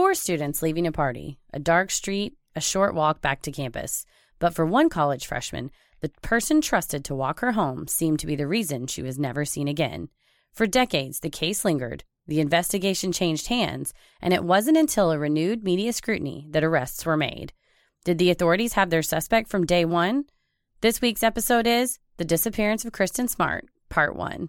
4 students leaving a party, a dark street, a short walk back to campus. But for one college freshman, the person trusted to walk her home seemed to be the reason she was never seen again. For decades, the case lingered, the investigation changed hands, and it wasn't until a renewed media scrutiny that arrests were made. Did the authorities have their suspect from day one? This week's episode is The Disappearance of Kristin Smart, Part 1.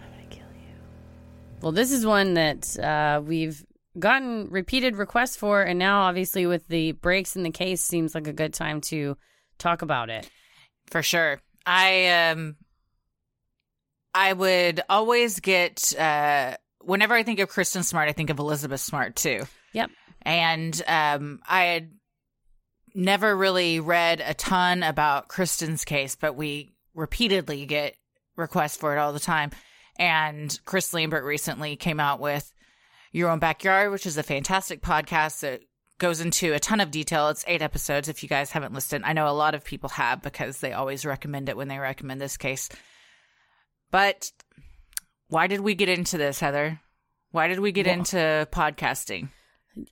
I'm gonna kill you. Well, this is one that we've gotten repeated requests for, and now obviously with the breaks in the case, seems like a good time to talk about it. For sure. I would always get whenever I think of Kristin Smart, I think of Elizabeth Smart too. Yep. And I had never really read a ton about Kristin's case, but we repeatedly get requests for it all the time. And Chris Lambert recently came out with Your Own Backyard, which is a fantastic podcast that goes into a ton of detail. It's 8 episodes. If you guys haven't listened, I know a lot of people have because they always recommend it when they recommend this case. But why did we get into this, Heather? Why did we get into podcasting?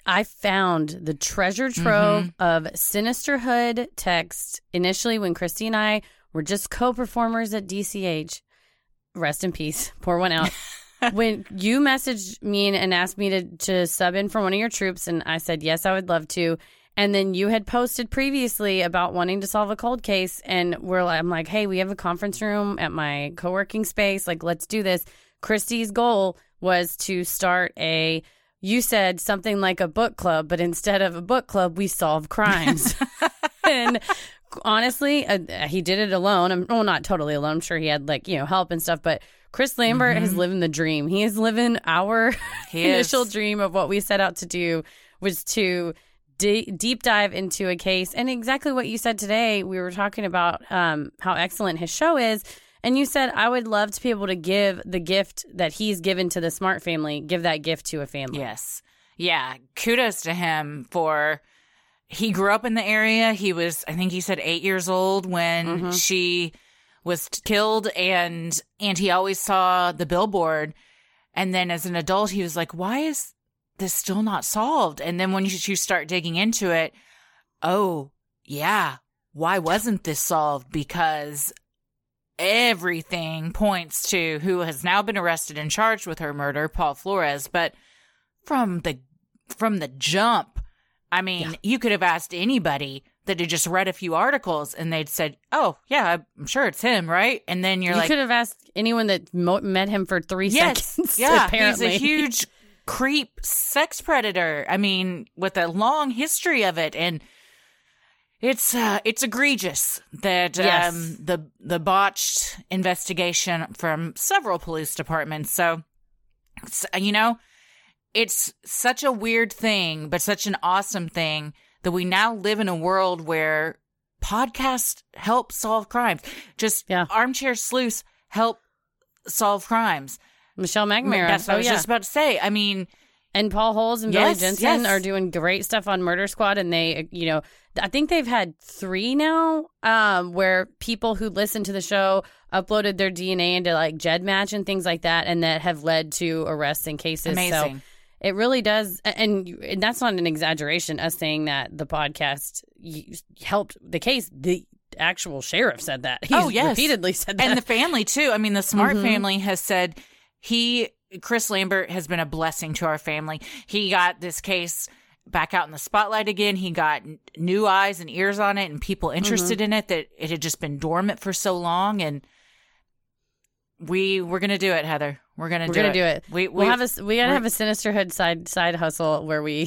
I found the treasure trove of Sinisterhood text initially when Christy and I were just co-performers at DCH. Rest in peace. Pour one out. When you messaged me and asked me to sub in for one of your troops, and I said, yes, I would love to. And then you had posted previously about wanting to solve a cold case. And I'm like, hey, we have a conference room at my co-working space. Like, let's do this. Christy's goal was to start you said something like a book club, but instead of a book club, we solve crimes. And honestly, he did it alone. Well, not totally alone. I'm sure he had help and stuff, but Chris Lambert is living the dream. He is living our initial dream of what we set out to do, was to deep dive into a case. And exactly what you said today, we were talking about how excellent his show is. And you said, I would love to be able to give the gift that he's given to the Smart family, give that gift to a family. Yes. Yeah. Kudos to him for... He grew up in the area. He was, I think he said, 8 years old when she was killed, and he always saw the billboard. And then as an adult, he was like, why is this still not solved? And then when you start digging into it, oh, yeah, why wasn't this solved? Because everything points to who has now been arrested and charged with her murder, Paul Flores. But from the jump... I mean, you could have asked anybody that had just read a few articles and they'd said, oh, yeah, I'm sure it's him, right? And then you could have asked anyone that met him for 3 seconds, apparently. He's a huge creep sex predator. I mean, with a long history of it. And it's egregious that the botched investigation from several police departments. So, it's such a weird thing, but such an awesome thing that we now live in a world where podcasts help solve crimes. Just armchair sleuths help solve crimes. Michelle McNamara. That's what I was just about to say. I mean... And Paul Holes and Billy Jensen are doing great stuff on Murder Squad. And they, I think they've had 3 now where people who listen to the show uploaded their DNA into GEDmatch and things like that. And that have led to arrests and cases. Amazing. So, it really does, and that's not an exaggeration, us saying that the podcast helped the case. The actual sheriff said that. He's repeatedly said that. And the family, too. I mean, the Smart family has said Chris Lambert has been a blessing to our family. He got this case back out in the spotlight again. He got new eyes and ears on it and people interested in it, that it had just been dormant for so long, and we're going to do it, Heather. We're gonna do it. We gotta have a Sinisterhood side hustle where we'll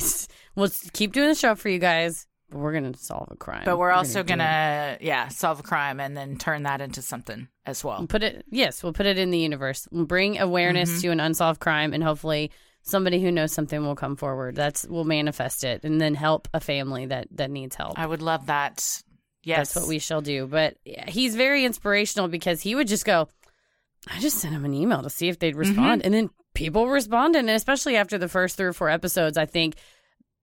keep doing the show for you guys. We're going to solve a crime. But we're also going to, solve a crime and then turn that into something as well. We'll put it in the universe. Bring awareness to an unsolved crime, and hopefully somebody who knows something will come forward. We'll manifest it and then help a family that needs help. I would love that. Yes. That's what we shall do. But he's very inspirational because he would just go, I just sent him an email to see if they'd respond. And then people responded. And especially after the first 3 or 4 episodes, I think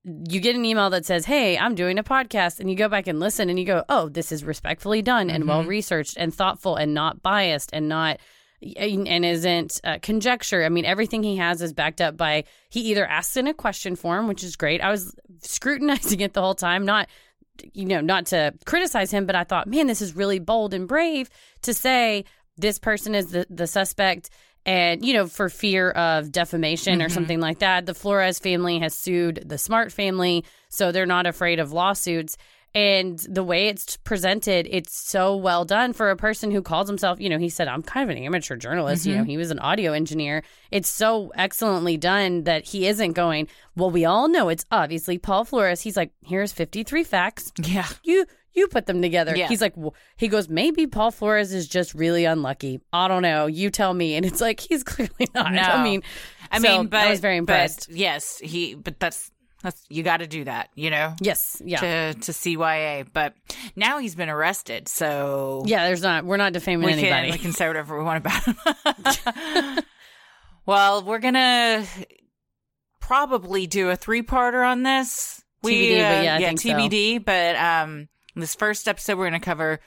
you get an email that says, hey, I'm doing a podcast. And you go back and listen and you go, oh, this is respectfully done and well-researched and thoughtful and not biased and not and isn't conjecture. I mean, everything he has is backed up by he either asks in a question form, which is great. I was scrutinizing it the whole time, not to criticize him, but I thought, man, this is really bold and brave to say this person is the suspect. And, for fear of defamation or something like that, the Flores family has sued the Smart family, so they're not afraid of lawsuits. And the way it's presented, it's so well done for a person who calls himself, he said, I'm kind of an amateur journalist. He was an audio engineer. It's so excellently done that he isn't going, well, we all know it's obviously Paul Flores. He's like, here's 53 facts. Yeah. You put them together. Yeah. He's like, well, he goes, maybe Paul Flores is just really unlucky. I don't know. You tell me. And it's like, he's clearly not. No. But I was very impressed. But yes, that's you got to do that, Yes, yeah. To CYA, but now he's been arrested, so yeah, we're not defaming anybody. We can say whatever we want about him. Well, we're gonna probably do a 3-parter on this. TBD. So. But this first episode, we're gonna cover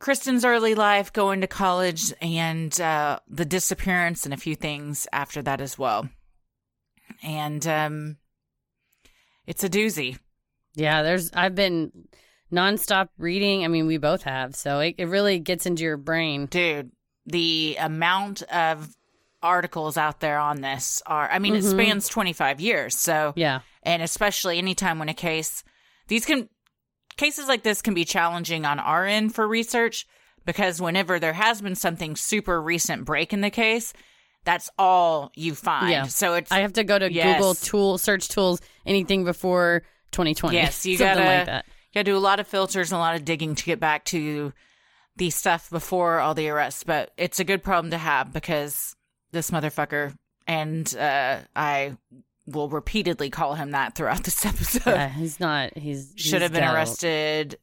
Kristin's early life, going to college, and the disappearance, and a few things after that as well, and it's a doozy. Yeah, I've been nonstop reading. I mean, we both have. So it really gets into your brain. Dude, the amount of articles out there on this it spans 25 years. So, yeah. And especially anytime when a case, cases like this can be challenging on our end for research, because whenever there has been something super recent break in the case, that's all you find. Yeah. So I have to go to Google search tools, anything before 2020. Yes, you got to do a lot of filters and a lot of digging to get back to the stuff before all the arrests. But it's a good problem to have, because this motherfucker, and I will repeatedly call him that throughout this episode. Yeah, he's not. He should have been arrested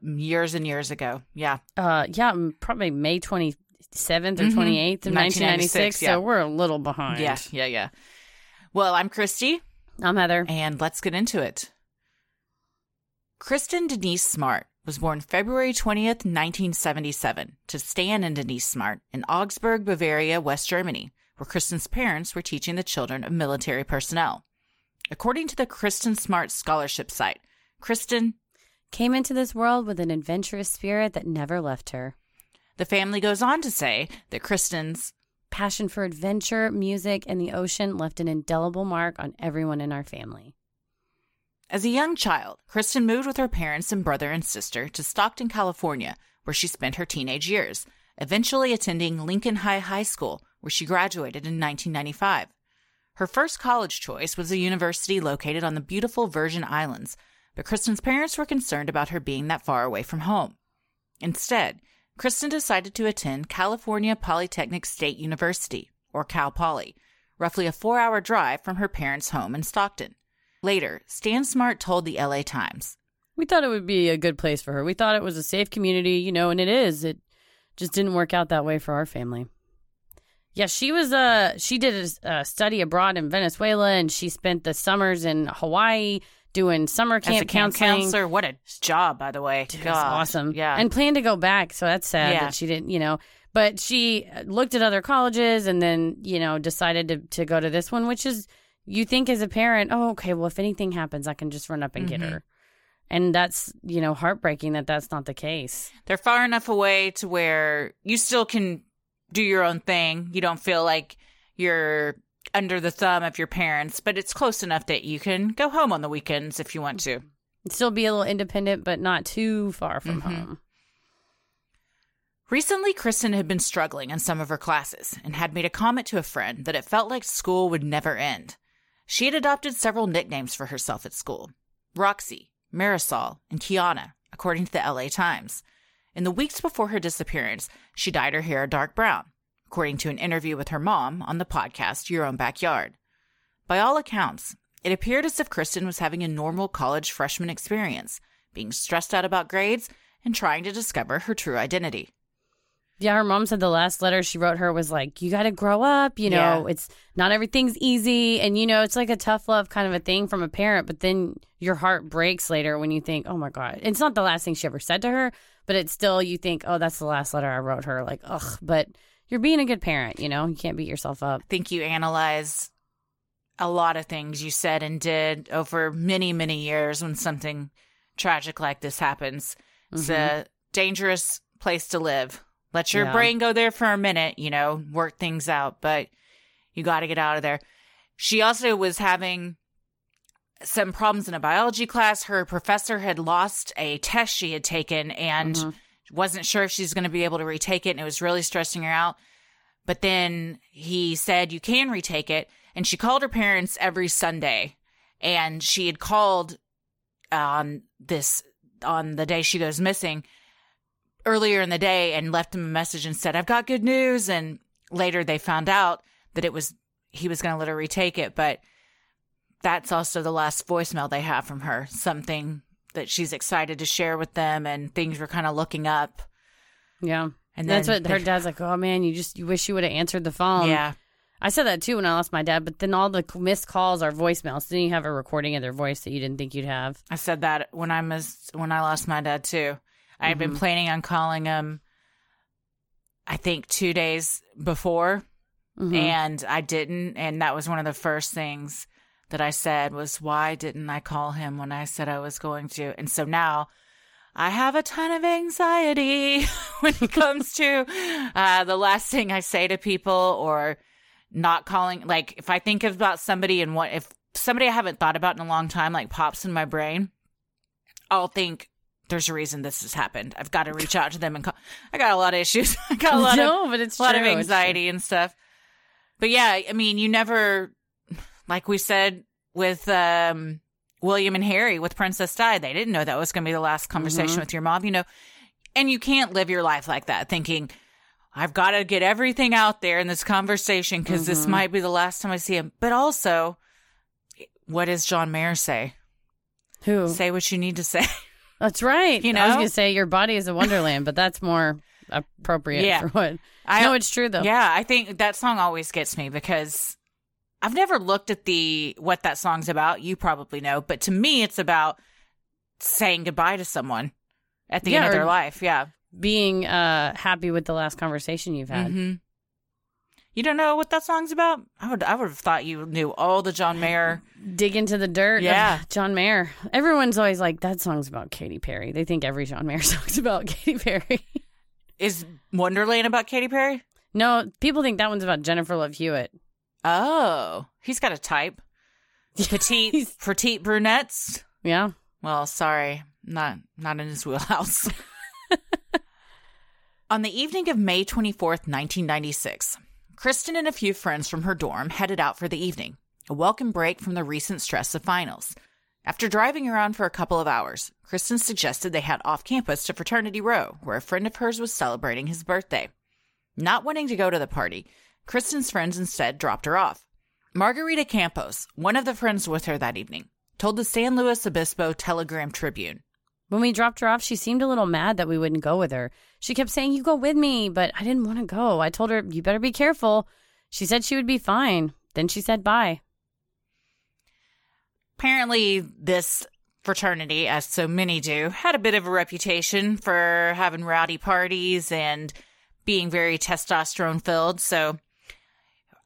years and years ago. Yeah. Yeah, probably May 27th. 7th or 28th of 1996, so we're a little behind. Yeah. Well, I'm Christy. I'm Heather. And let's get into it. Kristin Denise Smart was born February 20th, 1977, to Stan and Denise Smart in Augsburg, Bavaria, West Germany, where Kristin's parents were teaching the children of military personnel. According to the Kristin Smart Scholarship site, Kristin came into this world with an adventurous spirit that never left her. The family goes on to say that Kristin's passion for adventure, music, and the ocean left an indelible mark on everyone in our family. As a young child, Kristin moved with her parents and brother and sister to Stockton, California, where she spent her teenage years, eventually attending Lincoln High School, where she graduated in 1995. Her first college choice was a university located on the beautiful Virgin Islands, but Kristin's parents were concerned about her being that far away from home. Instead, Kristin decided to attend California Polytechnic State University, or Cal Poly, roughly a 4-hour drive from her parents' home in Stockton. Later, Stan Smart told the LA Times, "We thought it would be a good place for her. We thought it was a safe community, and it is. It just didn't work out that way for our family." Yeah, she was she did a study abroad in Venezuela, and she spent the summers in Hawaii doing summer camp counselor. What a job, by the way. Dude, that's awesome. Yeah. And planned to go back. So that's sad that she didn't, But she looked at other colleges and then, decided to go to this one, which is, you think as a parent, oh, okay, well, if anything happens, I can just run up and get her. And that's, heartbreaking that that's not the case. They're far enough away to where you still can do your own thing. You don't feel like you're under the thumb of your parents, but it's close enough that you can go home on the weekends if you want to. Still be a little independent, but not too far from home. Recently, Kristin had been struggling in some of her classes and had made a comment to a friend that it felt like school would never end. She had adopted several nicknames for herself at school. Roxy, Marisol, and Kiana, according to the LA Times. In the weeks before her disappearance, she dyed her hair a dark brown, according to an interview with her mom on the podcast Your Own Backyard. By all accounts, it appeared as if Kristin was having a normal college freshman experience, being stressed out about grades and trying to discover her true identity. Yeah, her mom said the last letter she wrote her was like, you got to grow up, you know, it's not everything's easy. And, you know, it's like a tough love kind of a thing from a parent. But then your heart breaks later when you think, oh, my God, it's not the last thing she ever said to her. But it's still, you think, oh, that's the last letter I wrote her. Like, ugh, but you're being a good parent. You know, you can't beat yourself up. I think you analyze a lot of things you said and did over many, many years when something tragic like this happens. Mm-hmm. It's a dangerous place to live. Let your brain go there for a minute, you know, work things out, but you got to get out of there. She also was having some problems in a biology class. Her professor had lost a test she had taken and wasn't sure if she's going to be able to retake it, and it was really stressing her out. But then he said, you can retake it, and she called her parents every Sunday, and she had called on the day she goes missing earlier in the day and left him a message and said, I've got good news. And later they found out that he was going to let her retake it. But that's also the last voicemail they have from her, something that she's excited to share with them. And things were kind of looking up. Yeah. And that's what her dad's like, oh, man, you wish you would have answered the phone. Yeah. I said that, too, when I lost my dad. But then all the missed calls are voicemails. Then you have a recording of their voice that you didn't think you'd have. I said that when I lost my dad, too. I had been planning on calling him, I think, 2 days before, and I didn't. And that was one of the first things that I said was, why didn't I call him when I said I was going to? And so now I have a ton of anxiety when it comes to the last thing I say to people or not calling. Like, if I think about somebody and if somebody I haven't thought about in a long time, like, pops in my brain, I'll think, there's a reason this has happened. I've got to reach out to them and call. I got a lot of issues. I got a lot of anxiety and stuff. But yeah, I mean, you never, like we said with William and Harry with Princess Di, they didn't know that was going to be the last conversation with your mom, you know. And you can't live your life like that, thinking, I've got to get everything out there in this conversation because this might be the last time I see him. But also, what does John Mayer say? Who? Say what you need to say. That's right. You know? I was going to say your body is a wonderland, but that's more appropriate for what. I know it's true, though. Yeah, I think that song always gets me because I've never looked at what that song's about. You probably know. But to me, it's about saying goodbye to someone at the end of their life. Yeah. Being happy with the last conversation you've had. Mm-hmm. You don't know what that song's about? I would have thought you knew all the John Mayer. Dig into the dirt. Yeah. John Mayer. Everyone's always like, that song's about Katy Perry. They think every John Mayer song's about Katy Perry. Is Wonderland about Katy Perry? No, people think that one's about Jennifer Love Hewitt. Oh. He's got a type. Petite brunettes? Yeah. Well, sorry. Not in his wheelhouse. On the evening of May 24th, 1996... Kristin and a few friends from her dorm headed out for the evening, a welcome break from the recent stress of finals. After driving around for a couple of hours, Kristin suggested they head off campus to Fraternity Row, where a friend of hers was celebrating his birthday. Not wanting to go to the party, Kristin's friends instead dropped her off. Margarita Campos, one of the friends with her that evening, told the San Luis Obispo Telegram-Tribune, when we dropped her off, she seemed a little mad that we wouldn't go with her. She kept saying, you go with me, but I didn't want to go. I told her, you better be careful. She said she would be fine. Then she said bye. Apparently, this fraternity, as so many do, had a bit of a reputation for having rowdy parties and being very testosterone-filled. So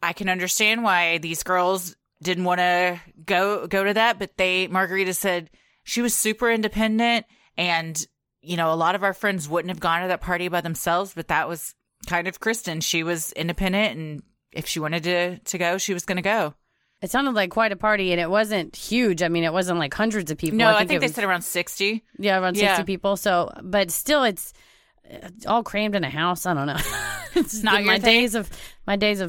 I can understand why these girls didn't want to go to that, but Margarita said, she was super independent and, you know, a lot of our friends wouldn't have gone to that party by themselves, but that was kind of Kristin. She was independent and if she wanted to go, she was going to go. It sounded like quite a party and it wasn't huge. I mean, it wasn't like hundreds of people. No, I think they said around 60. Yeah, around 60 people. So, but still it's all crammed in a house. I don't know. It's not my days of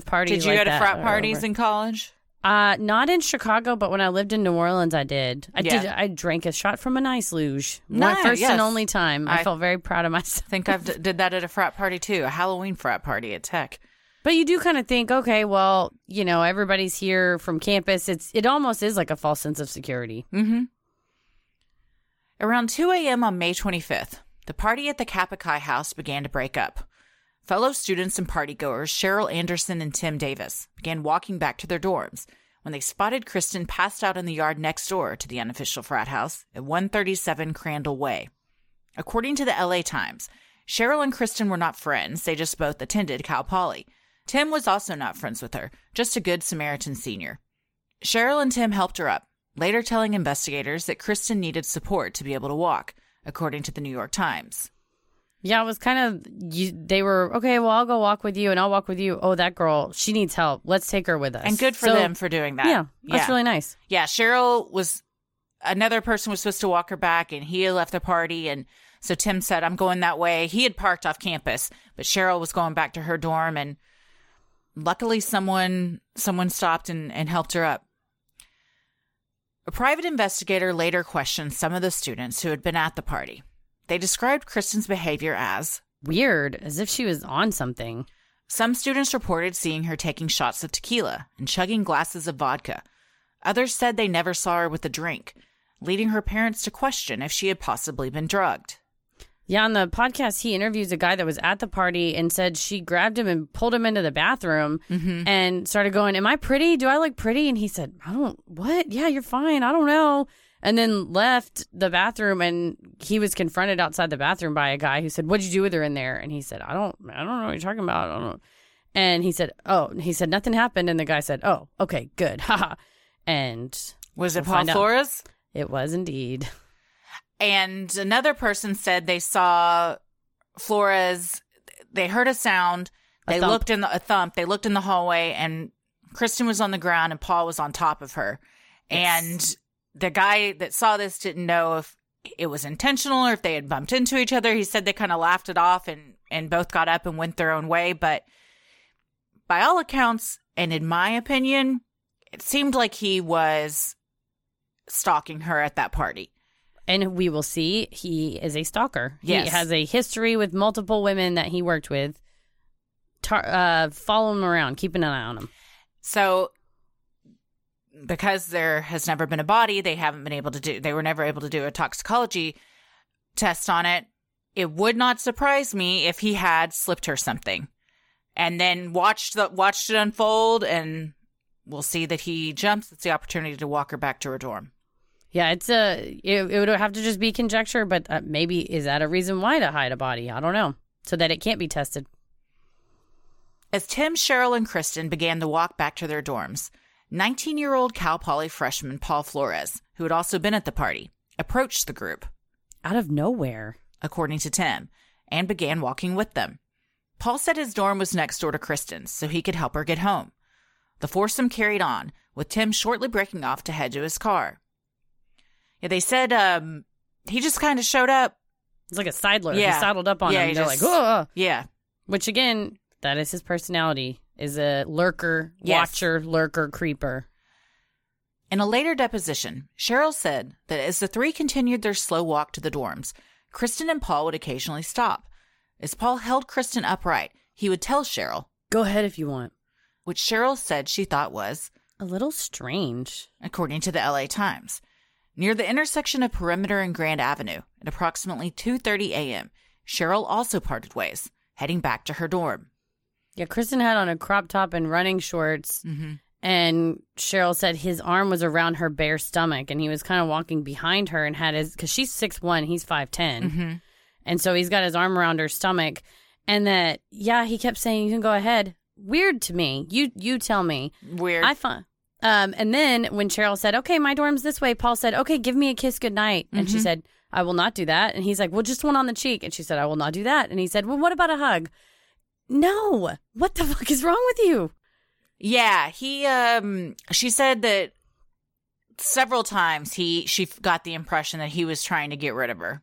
parties. Did you go to frat parties in college? Not in Chicago, but when I lived in New Orleans, I did. I drank a shot from an ice luge. Nice. My first and only time. I felt very proud of myself. I think I did that at a frat party, too. A Halloween frat party at Tech. But you do kind of think, okay, well, you know, everybody's here from campus. It almost is like a false sense of security. Mm-hmm. Around 2 a.m. on May 25th, the party at the Kappa Chi house began to break up. Fellow students and partygoers Cheryl Anderson and Tim Davis began walking back to their dorms when they spotted Kristin passed out in the yard next door to the unofficial frat house at 137 Crandall Way. According to the LA Times, Cheryl and Kristin were not friends. They just both attended Cal Poly. Tim was also not friends with her, just a good Samaritan senior. Cheryl and Tim helped her up, later telling investigators that Kristin needed support to be able to walk, according to the New York Times. Yeah, it was kind of, they were, okay, well, I'll go walk with you and I'll walk with you. Oh, that girl, she needs help. Let's take her with us. And good for them for doing that. Yeah, that's really nice. Yeah, Cheryl was, another person was supposed to walk her back and he left the party. And so Tim said, I'm going that way. He had parked off campus, but Cheryl was going back to her dorm. And luckily someone stopped and helped her up. A private investigator later questioned some of the students who had been at the party. They described Kristin's behavior as weird, as if she was on something. Some students reported seeing her taking shots of tequila and chugging glasses of vodka. Others said they never saw her with a drink, leading her parents to question if she had possibly been drugged. Yeah, on the podcast, he interviews a guy that was at the party and said she grabbed him and pulled him into the bathroom and started going, am I pretty? Do I look pretty? And he said, what? Yeah, you're fine. I don't know. And then left the bathroom, and he was confronted outside the bathroom by a guy who said, what'd you do with her in there? And he said, I don't know what you're talking about. I don't know. And he said, nothing happened. And the guy said, oh, okay, good. Ha. And was it Paul Flores? It was indeed. And another person said they saw Flores. They heard a sound. They looked in a thump. They looked in the hallway, and Kristin was on the ground, and Paul was on top of her. Yes. And the guy that saw this didn't know if it was intentional or if they had bumped into each other. He said they kind of laughed it off and both got up and went their own way. But by all accounts, and in my opinion, it seemed like he was stalking her at that party. And we will see he is a stalker. Yes. He has a history with multiple women that he worked with. Follow him around, keep an eye on him. So, because there has never been a body, they were never able to do a toxicology test on it. It would not surprise me if he had slipped her something and then watched it unfold, and we'll see that he jumps. It's the opportunity to walk her back to her dorm. Yeah, it would have to just be conjecture, but maybe is that a reason why to hide a body? I don't know. So that it can't be tested. As Tim, Cheryl, and Kristin began to walk back to their dorms, 19-year-old Cal Poly freshman Paul Flores, who had also been at the party, approached the group out of nowhere, according to Tim, and began walking with them. Paul said his dorm was next door to Kristin's, so he could help her get home. The foursome carried on, with Tim shortly breaking off to head to his car. Yeah, they said he just kind of showed up. It's like a sidler. Yeah. He saddled up on him. They're just, like, oh! Yeah. Which, again, that is his personality. Is a lurker, watcher, lurker, creeper. In a later deposition, Cheryl said that as the three continued their slow walk to the dorms, Kristin and Paul would occasionally stop. As Paul held Kristin upright, he would tell Cheryl, go ahead if you want. Which Cheryl said she thought was a little strange, according to the LA Times. Near the intersection of Perimeter and Grand Avenue at approximately 2:30 a.m., Cheryl also parted ways, heading back to her dorm. Yeah, Kristin had on a crop top and running shorts, and Cheryl said his arm was around her bare stomach, and he was kind of walking behind her and had his, because she's 6'1", he's 5'10", and so he's got his arm around her stomach, and that, yeah, he kept saying, you can go ahead. Weird to me. You tell me. Weird. And then when Cheryl said, okay, my dorm's this way, Paul said, okay, give me a kiss goodnight, and she said, I will not do that, and he's like, well, just one on the cheek, and she said, I will not do that, and he said, well, what about a hug? No. What the fuck is wrong with you? Yeah, she said that several times she got the impression that he was trying to get rid of her.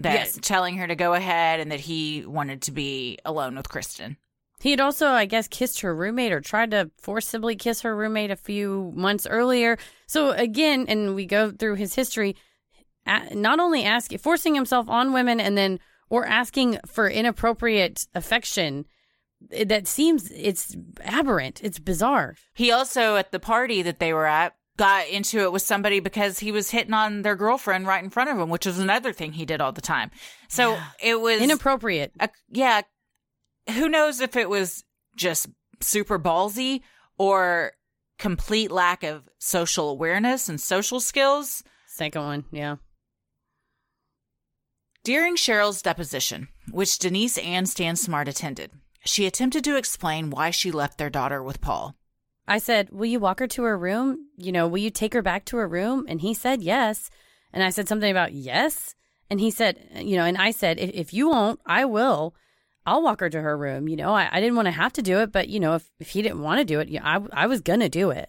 That telling her to go ahead and that he wanted to be alone with Kristin. He had also, I guess, kissed her roommate or tried to forcibly kiss her roommate a few months earlier. So again, and we go through his history, not only forcing himself on women and then or asking for inappropriate affection. That seems, it's aberrant. It's bizarre. He also, at the party that they were at, got into it with somebody because he was hitting on their girlfriend right in front of him, which was another thing he did all the time. So it was inappropriate. Who knows if it was just super ballsy or complete lack of social awareness and social skills. Second one, yeah. During Cheryl's deposition, which Denise and Stan Smart attended, she attempted to explain why she left their daughter with Paul. I said, will you walk her to her room? You know, will you take her back to her room? And he said, yes. And I said something about yes. And he said, you know, and I said, if you won't, I will. I'll walk her to her room. You know, I didn't want to have to do it. But, you know, if he didn't want to do it, I was going to do it.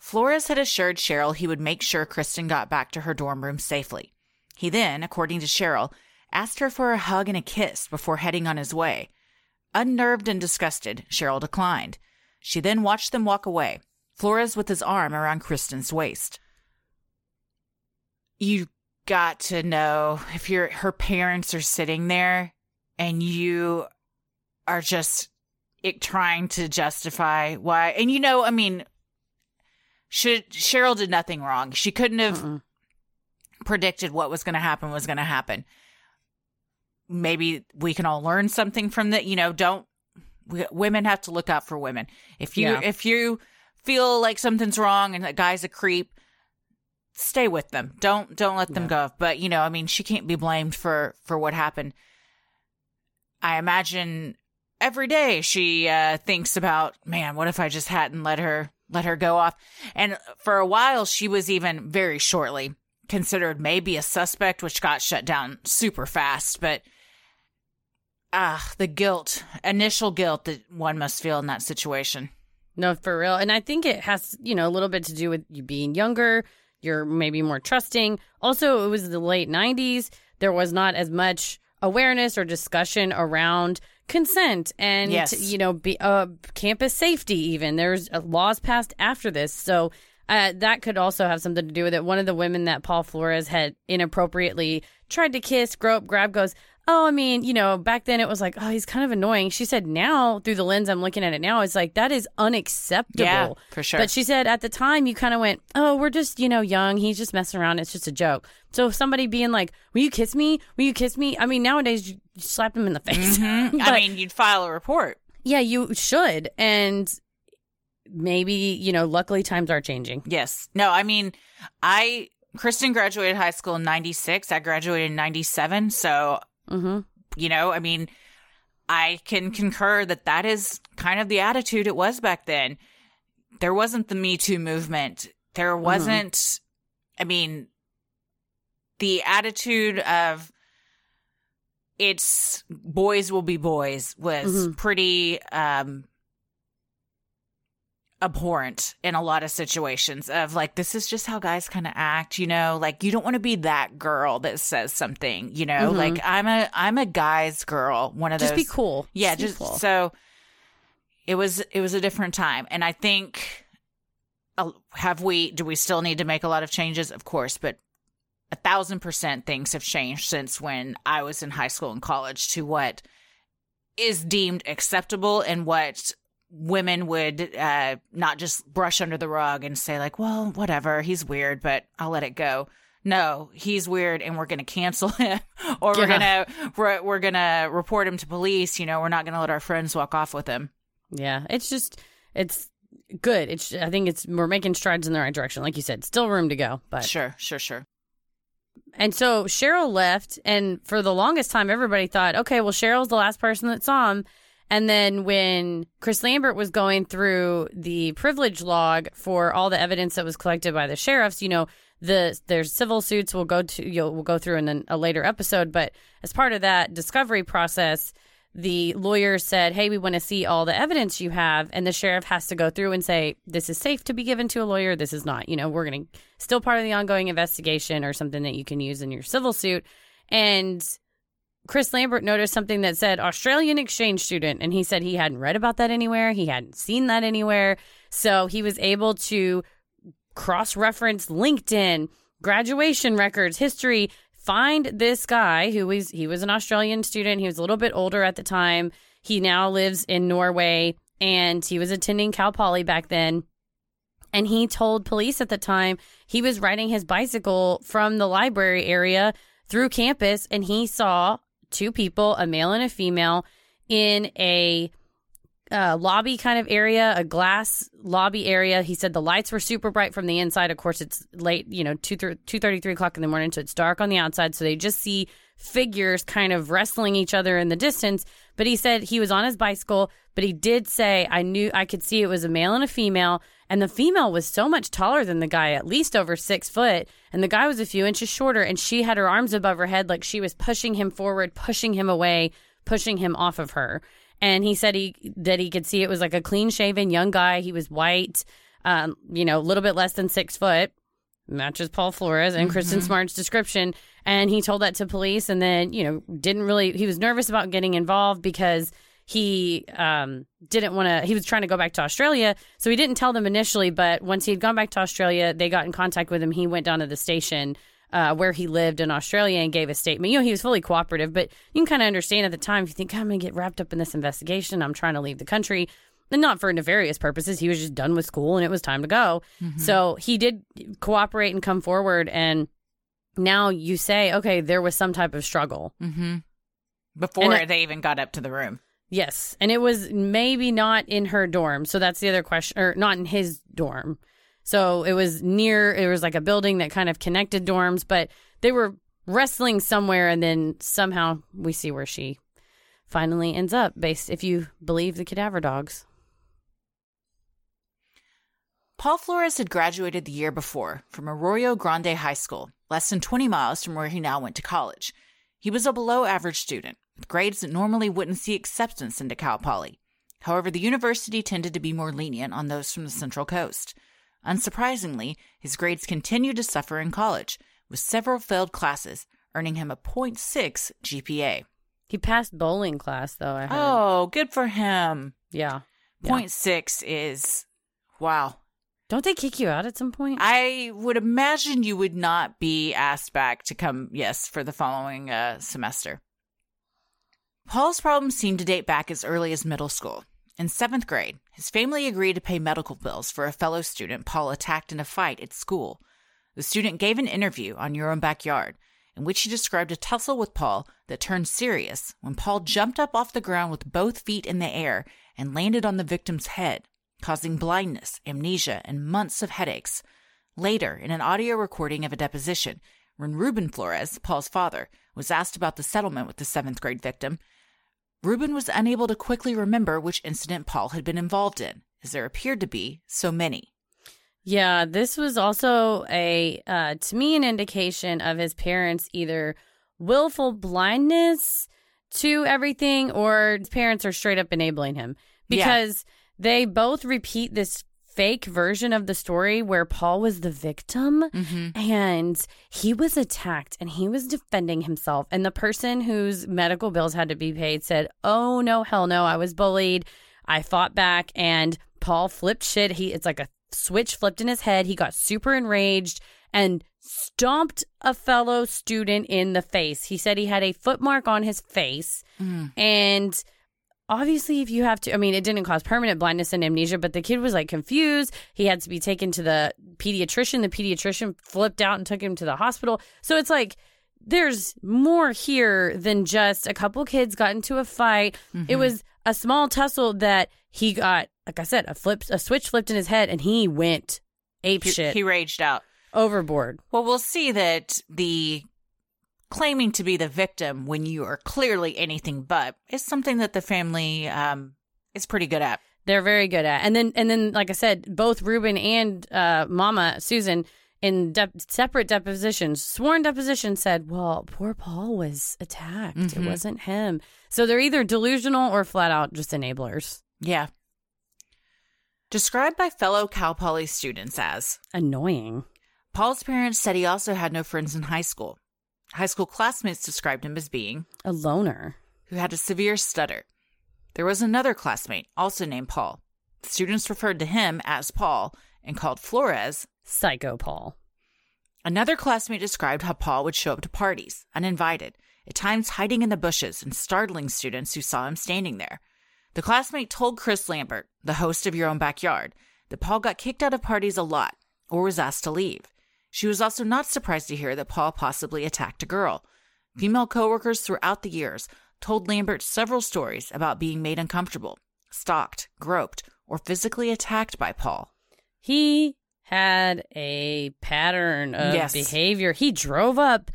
Flores had assured Cheryl he would make sure Kristin got back to her dorm room safely. He then, according to Cheryl, asked her for a hug and a kiss before heading on his way. Unnerved and disgusted, Cheryl declined. She then watched them walk away, Flores with his arm around Kristin's waist. You got to know if her parents are sitting there and you are just trying to justify why. And, you know, I mean, Cheryl did nothing wrong. She couldn't have predicted what was going to happen was going to happen. Maybe we can all learn something from that. You know, women have to look out for women. If you feel like something's wrong and that guy's a creep, stay with them. Don't let them go. But, you know, I mean, she can't be blamed for what happened. I imagine every day she thinks about, man, what if I just hadn't let her go off? And for a while, she was even very shortly considered maybe a suspect, which got shut down super fast. But the initial guilt that one must feel in that situation. No, for real. And I think it has, you know, a little bit to do with you being younger. You're maybe more trusting. Also, it was the late 90s. There was not as much awareness or discussion around consent and, you know, campus safety even. There's laws passed after this. So that could also have something to do with it. One of the women that Paul Flores had inappropriately tried to kiss, grab, goes, oh, I mean, you know, back then it was like, oh, he's kind of annoying. She said now, through the lens I'm looking at it now, it's like, that is unacceptable. Yeah, for sure. But she said at the time you kind of went, oh, we're just, you know, young. He's just messing around. It's just a joke. So somebody being like, will you kiss me? Will you kiss me? I mean, nowadays you slap him in the face. Mm-hmm. But, I mean, you'd file a report. Yeah, you should. And maybe, you know, luckily times are changing. Yes. No, I mean, Kristin graduated high school in 96. I graduated in 97. So, you know, I mean, I can concur that is kind of the attitude it was back then. There wasn't the Me Too movement. There wasn't, I mean, the attitude of it's boys will be boys was pretty, abhorrent in a lot of situations of like, this is just how guys kind of act, you know, like you don't want to be that girl that says something, you know, like I'm a guy's girl. One of those. Just be cool. Yeah. Just cool. So it was a different time. And I think do we still need to make a lot of changes? Of course, but 1,000% things have changed since when I was in high school and college to what is deemed acceptable and what women would not just brush under the rug and say like, well, whatever, he's weird, but I'll let it go. No, he's weird and we're going to cancel him or we're going to report him to police. You know, we're not going to let our friends walk off with him. Yeah, it's good. I think we're making strides in the right direction. Like you said, still room to go. But Sure. And so Cheryl left. And for the longest time, everybody thought, okay, well, Cheryl's the last person that saw him. And then when Chris Lambert was going through the privilege log for all the evidence that was collected by the sheriffs, you know, their civil suits we'll go through in a later episode. But as part of that discovery process, the lawyer said, hey, we want to see all the evidence you have. And the sheriff has to go through and say, this is safe to be given to a lawyer. This is not, you know, we're going to still part of the ongoing investigation or something that you can use in your civil suit. And Chris Lambert noticed something that said Australian exchange student, and he said he hadn't read about that anywhere. He hadn't seen that anywhere. So he was able to cross-reference LinkedIn, graduation records, history, find this guy who was, he was an Australian student. He was a little bit older at the time. He now lives in Norway, and he was attending Cal Poly back then. And he told police at the time he was riding his bicycle from the library area through campus, and he saw two people, a male and a female, in a lobby kind of area, a glass lobby area. He said the lights were super bright from the inside. Of course, it's late, 2:30, 3 o'clock in the morning, so it's dark on the outside. So they just see figures kind of wrestling each other in the distance. But he said he was on his bicycle, but he did say, I could see it was a male and a female. And the female was so much taller than the guy, at least over 6 foot. And the guy was a few inches shorter, and she had her arms above her head like she was pushing him forward, pushing him away, pushing him off of her. And he said that he could see it was like a clean-shaven young guy. He was white, a little bit less than 6 foot. Matches Paul Flores and Kristin Smart's description. And he told that to police, and then, he was nervous about getting involved because he he was trying to go back to Australia, so he didn't tell them initially, but once he had gone back to Australia, they got in contact with him. He went down to the station where he lived in Australia and gave a statement. He was fully cooperative, but you can kind of understand at the time, if you think, I'm going to get wrapped up in this investigation, I'm trying to leave the country, and not for nefarious purposes. He was just done with school, and it was time to go. Mm-hmm. So he did cooperate and come forward, and now you say, okay, there was some type of struggle. Mm-hmm. Before they even got up to the room. Yes, and it was maybe not in her dorm, so that's the other question, or not in his dorm. So it was near, it was like a building that kind of connected dorms, but they were wrestling somewhere, and then somehow we see where she finally ends up, based if you believe the cadaver dogs. Paul Flores had graduated the year before from Arroyo Grande High School, less than 20 miles from where he now went to college. He was a below-average student, with grades that normally wouldn't see acceptance into Cal Poly. However, the university tended to be more lenient on those from the Central Coast. Unsurprisingly, his grades continued to suffer in college, with several failed classes, earning him a 0.6 GPA. He passed bowling class, though, I heard. Oh, good for him. Yeah. 0.6 is... wow. Don't they kick you out at some point? I would imagine you would not be asked back to come, yes, for the following semester. Paul's problems seemed to date back as early as middle school. In 7th grade, his family agreed to pay medical bills for a fellow student Paul attacked in a fight at school. The student gave an interview on Your Own Backyard, in which he described a tussle with Paul that turned serious when Paul jumped up off the ground with both feet in the air and landed on the victim's head, causing blindness, amnesia, and months of headaches. Later, in an audio recording of a deposition, when Ruben Flores, Paul's father, was asked about the settlement with the 7th grade victim, Ruben was unable to quickly remember which incident Paul had been involved in, as there appeared to be so many. Yeah, this was also an indication of his parents' either willful blindness to everything, or his parents are straight up enabling him. Because they both repeat this fake version of the story where Paul was the victim, and he was attacked and he was defending himself, and the person whose medical bills had to be paid said, oh no, hell no, I was bullied, I fought back, and Paul flipped shit. It's like a switch flipped in his head. He got super enraged and stomped a fellow student in the face. He said he had a foot mark on his face, and obviously, if you have to, it didn't cause permanent blindness and amnesia, but the kid was like confused. He had to be taken to the pediatrician. The pediatrician flipped out and took him to the hospital. So it's like there's more here than just a couple kids got into a fight. Mm-hmm. It was a small tussle that he got, like I said, a switch flipped in his head, and he went apeshit. He raged out. Overboard. Well, we'll see that the claiming to be the victim when you are clearly anything but is something that the family is pretty good at. They're very good at. And then, like I said, both Ruben and Mama Susan in separate depositions, sworn depositions, said, well, poor Paul was attacked. Mm-hmm. It wasn't him. So they're either delusional or flat out just enablers. Yeah. Described by fellow Cal Poly students as annoying, Paul's parents said he also had no friends in high school. High school classmates described him as being a loner who had a severe stutter. There was another classmate, also named Paul. Students referred to him as Paul and called Flores Psycho Paul. Another classmate described how Paul would show up to parties, uninvited, at times hiding in the bushes and startling students who saw him standing there. The classmate told Chris Lambert, the host of Your Own Backyard, that Paul got kicked out of parties a lot or was asked to leave. She was also not surprised to hear that Paul possibly attacked a girl. Female coworkers throughout the years told Lambert several stories about being made uncomfortable, stalked, groped, or physically attacked by Paul. He had a pattern of behavior. He drove up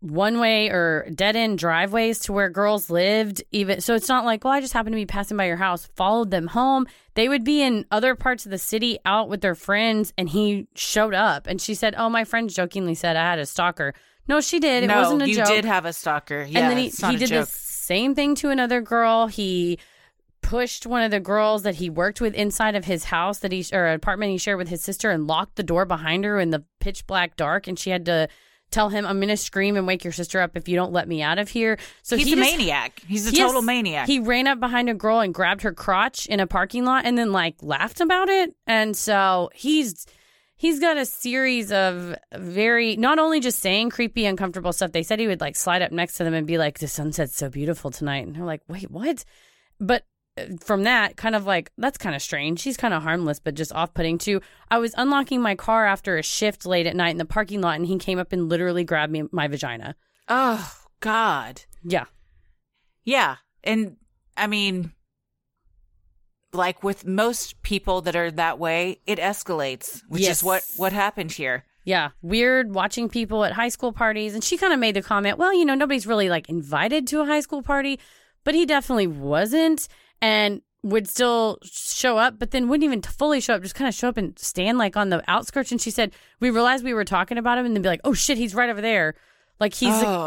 one-way or dead-end driveways to where girls lived. Even so, it's not like, well, I just happened to be passing by your house, followed them home. They would be in other parts of the city out with their friends, and he showed up. And she said, oh, my friend jokingly said I had a stalker. No, she did. It wasn't a joke. No, you did have a stalker. Yeah, and then he did the same thing to another girl. He pushed one of the girls that he worked with inside of his house that apartment he shared with his sister, and locked the door behind her in the pitch black dark, and she had to tell him, I'm gonna scream and wake your sister up if you don't let me out of here. So he's a maniac. He's a total maniac. He ran up behind a girl and grabbed her crotch in a parking lot and then laughed about it. And so he's got a series of not only just saying creepy, uncomfortable stuff. They said he would slide up next to them and be like, the sunset's so beautiful tonight. And they're like, wait, what? But from that, kind of that's kind of strange. She's kind of harmless, but just off-putting too. I was unlocking my car after a shift late at night in the parking lot, and he came up and literally grabbed my vagina. Oh, God. Yeah. Yeah. And, I mean, with most people that are that way, it escalates, which is what happened here. Yeah. Weird watching people at high school parties. And she kind of made the comment, well, nobody's really, invited to a high school party, but he definitely wasn't. And would still show up, but then wouldn't even fully show up, just kind of show up and stand on the outskirts. And she said, we realized we were talking about him, and then be like, oh shit, he's right over there.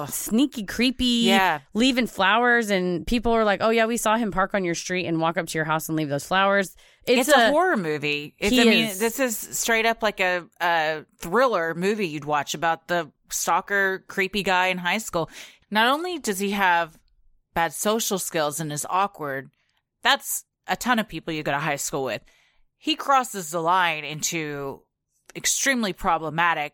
Sneaky, creepy, leaving flowers. And people are like, oh yeah, we saw him park on your street and walk up to your house and leave those flowers. It's a horror movie. This is straight up a thriller movie you'd watch about the stalker, creepy guy in high school. Not only does he have bad social skills and is awkward, that's a ton of people you go to high school with. He crosses the line into extremely problematic,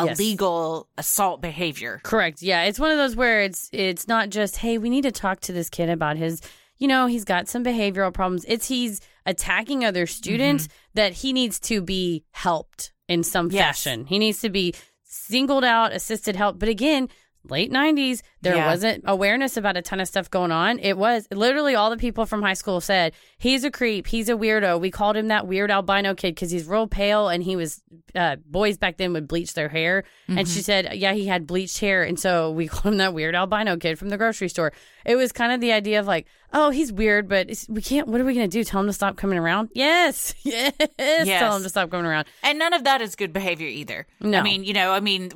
illegal assault behavior. Correct. Yeah. It's one of those where it's not just, hey, we need to talk to this kid about his, he's got some behavioral problems. It's he's attacking other students that he needs to be helped in some fashion. He needs to be singled out, assisted help. But again, late 90s, there wasn't awareness about a ton of stuff going on. It was literally all the people from high school said, he's a creep, he's a weirdo. We called him that weird albino kid because he's real pale, and he was, boys back then would bleach their hair. Mm-hmm. And she said, yeah, he had bleached hair. And so we called him that weird albino kid from the grocery store. It was kind of the idea of oh, he's weird, but what are we going to do? Tell him to stop coming around? Yes. Tell him to stop coming around. And none of that is good behavior either. No. I mean,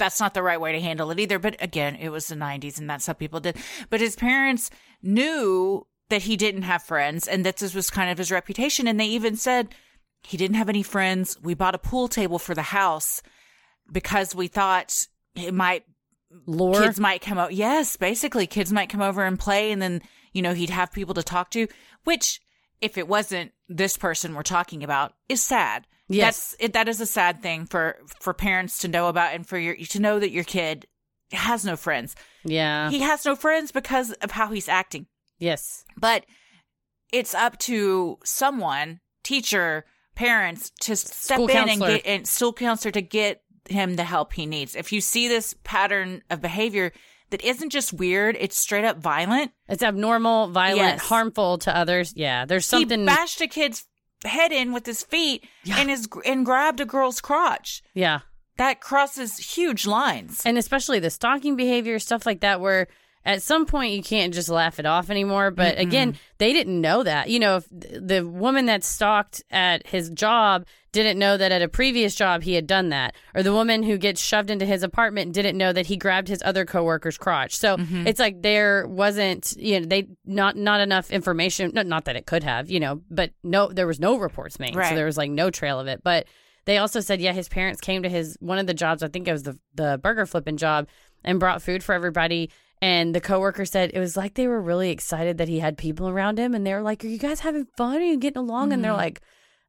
that's not the right way to handle it either. But again, it was the 90s, and that's how people did. But his parents knew that he didn't have friends, and that this was kind of his reputation. And they even said, he didn't have any friends. We bought a pool table for the house because we thought it might... Lore? Kids might come over. Yes, basically, kids might come over and play, and then... he'd have people to talk to, which, if it wasn't this person we're talking about, is sad. Yes. That is a sad thing for parents to know about, and for to know that your kid has no friends. Yeah. He has no friends because of how he's acting. Yes. But it's up to someone, teacher, parents, to step in and school counselor to get him the help he needs. If you see this pattern of behavior that isn't just weird, it's straight up violent. It's abnormal, violent, harmful to others. Yeah, there's something... He bashed a kid's head in with his feet and grabbed a girl's crotch. Yeah. That crosses huge lines. And especially the stalking behavior, stuff like that, where at some point you can't just laugh it off anymore. But again, they didn't know that. If the woman that stalked at his job didn't know that at a previous job he had done that, or the woman who gets shoved into his apartment didn't know that he grabbed his other coworker's crotch. So it's there wasn't, they not enough information. Not that it could have, but no, there was no reports made. Right. So there was no trail of it. But they also said, his parents came to one of the jobs. I think it was the burger flipping job. and brought food for everybody. And the coworker said it was like they were really excited that he had people around him. And they were like, are you guys having fun? Are you getting along? Mm-hmm. And they're like,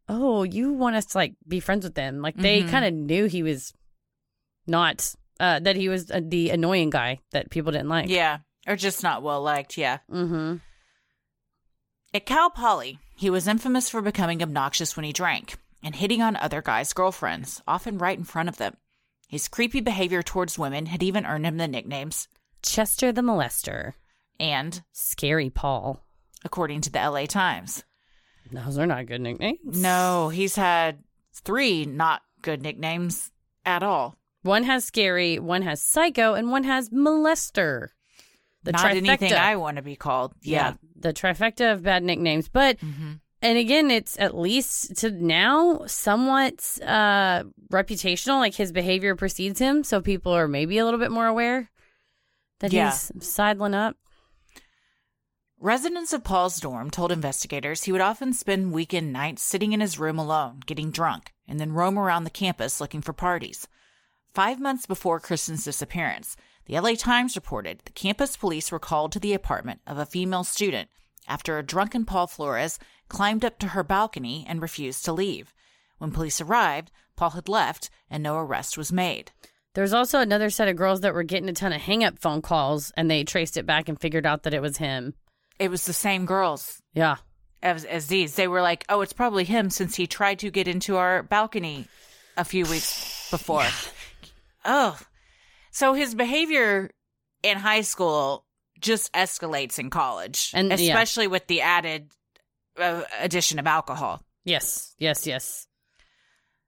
oh, you want us to like be friends with them? Like they kind of knew he was not, that he was the annoying guy that people didn't like. Yeah. Or just not well liked. Yeah. Mm-hmm. At Cal Poly, he was infamous for becoming obnoxious when he drank and hitting on other guys' girlfriends, often right in front of them. His creepy behavior towards women had even earned him the nicknames Chester the Molester and Scary Paul, according to the LA Times. Those are not good nicknames. No, he's had three not good nicknames at all. One has Scary, one has Psycho, and one has Molester. The not trifecta. Anything I want to be called. Yeah. The trifecta of bad nicknames. But, and again, it's at least to now somewhat reputational. Like his behavior precedes him. So people are maybe a little bit more aware that he's sidling up. Residents of Paul's dorm told investigators he would often spend weekend nights sitting in his room alone, getting drunk, and then roam around the campus looking for parties. 5 months before Kristin's disappearance, the LA Times reported the campus police were called to the apartment of a female student after a drunken Paul Flores climbed up to her balcony and refused to leave. When police arrived, Paul had left and no arrest was made. There's also another set of girls that were getting a ton of hang-up phone calls, and they traced it back and figured out that it was him. It was the same girls. Yeah. As these. They were like, oh, it's probably him since he tried to get into our balcony a few weeks before. Yeah. Oh. So his behavior in high school just escalates in college, and especially with the added addition of alcohol. Yes, yes, yes.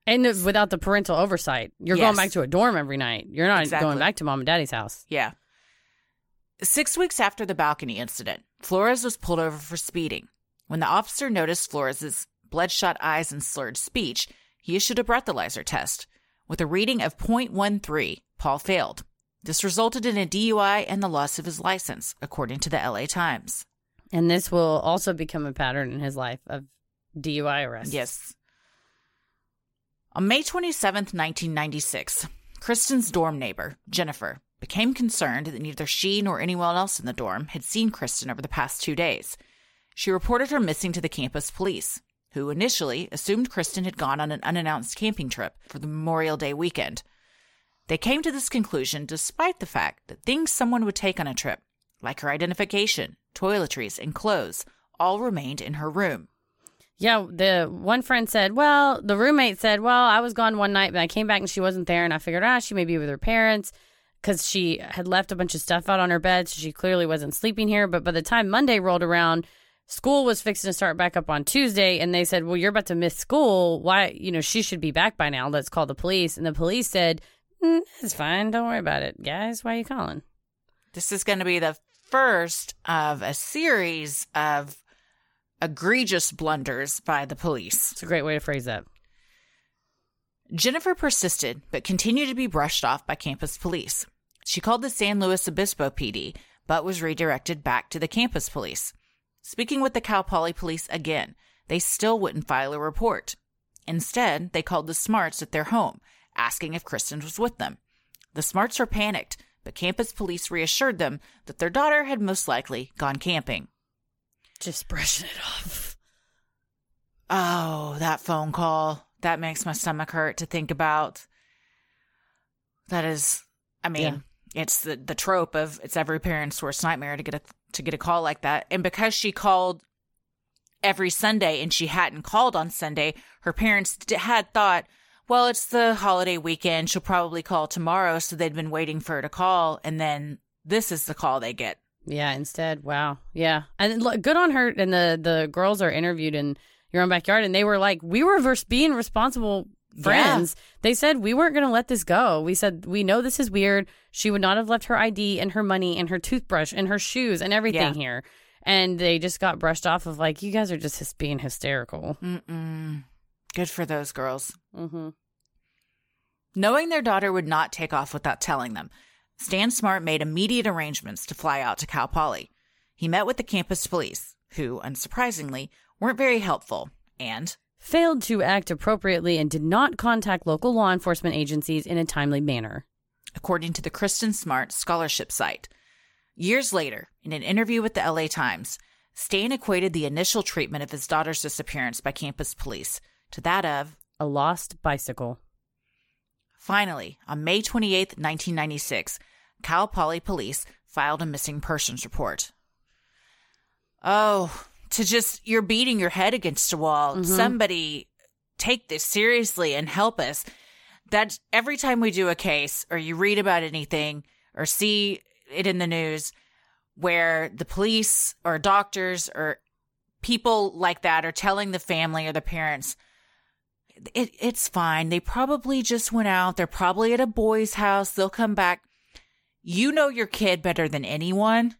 And without the parental oversight. You're going back to a dorm every night. You're not going back to mom and daddy's house. Yeah. 6 weeks after the balcony incident, Flores was pulled over for speeding. When the officer noticed Flores's bloodshot eyes and slurred speech, he issued a breathalyzer test. With a reading of .13, Paul failed. This resulted in a DUI and the loss of his license, according to the LA Times. And this will also become a pattern in his life of DUI arrests. Yes. On May 27th, 1996, Kristin's dorm neighbor, Jennifer, became concerned that neither she nor anyone else in the dorm had seen Kristin over the past 2 days. She reported her missing to the campus police, who initially assumed Kristin had gone on an unannounced camping trip for the Memorial Day weekend. They came to this conclusion despite the fact that things someone would take on a trip, like her identification, toiletries, and clothes, all remained in her room. Yeah, the one friend said, well, the roommate said, well, I was gone one night, but I came back and she wasn't there, and I figured, she may be with her parents because she had left a bunch of stuff out on her bed, so she clearly wasn't sleeping here. But by the time Monday rolled around, school was fixing to start back up on Tuesday, and they said, well, you're about to miss school. Why, she should be back by now. Let's call the police. And the police said, it's fine. Don't worry about it, guys. Why are you calling? This is going to be the first of a series of egregious blunders by the police. It's a great way to phrase that. Jennifer persisted, but continued to be brushed off by campus police. She called the San Luis Obispo PD, but was redirected back to the campus police. Speaking with the Cal Poly police again, they still wouldn't file a report. Instead, they called the Smarts at their home, asking if Kristin was with them. The Smarts were panicked, but campus police reassured them that their daughter had most likely gone camping. Just brushing it off. Oh, that phone call. That makes my stomach hurt to think about. That is, it's the trope of it's every parent's worst nightmare to get a call like that. And because she called every Sunday and she hadn't called on Sunday, her parents had thought, well, it's the holiday weekend. She'll probably call tomorrow. So they'd been waiting for her to call. And then this is the call they get. Yeah, instead. Wow. Yeah. And look, good on her. And the girls are interviewed in Your Own Backyard. And they were like, we were being responsible friends. Yeah. They said we weren't going to let this go. We said, we know this is weird. She would not have left her ID and her money and her toothbrush and her shoes and everything here. And they just got brushed off of like, you guys are just being hysterical. Mm-mm. Good for those girls. Mm-hmm. Knowing their daughter would not take off without telling them, Stan Smart made immediate arrangements to fly out to Cal Poly. He met with the campus police, who, unsurprisingly, weren't very helpful and failed to act appropriately and did not contact local law enforcement agencies in a timely manner. according to the Kristin Smart Scholarship site. Years later, in an interview with the LA Times, Stan equated the initial treatment of his daughter's disappearance by campus police to that of a lost bicycle. Finally, on May 28, 1996, Cal Poly police filed a missing persons report. Oh, to just, you're beating your head against a wall. Mm-hmm. Somebody take this seriously and help us. That's every time we do a case or you read about anything or see it in the news where the police or doctors or people like that are telling the family or the parents, it's fine. They probably just went out. They're probably at a boy's house. They'll come back. You know your kid better than anyone.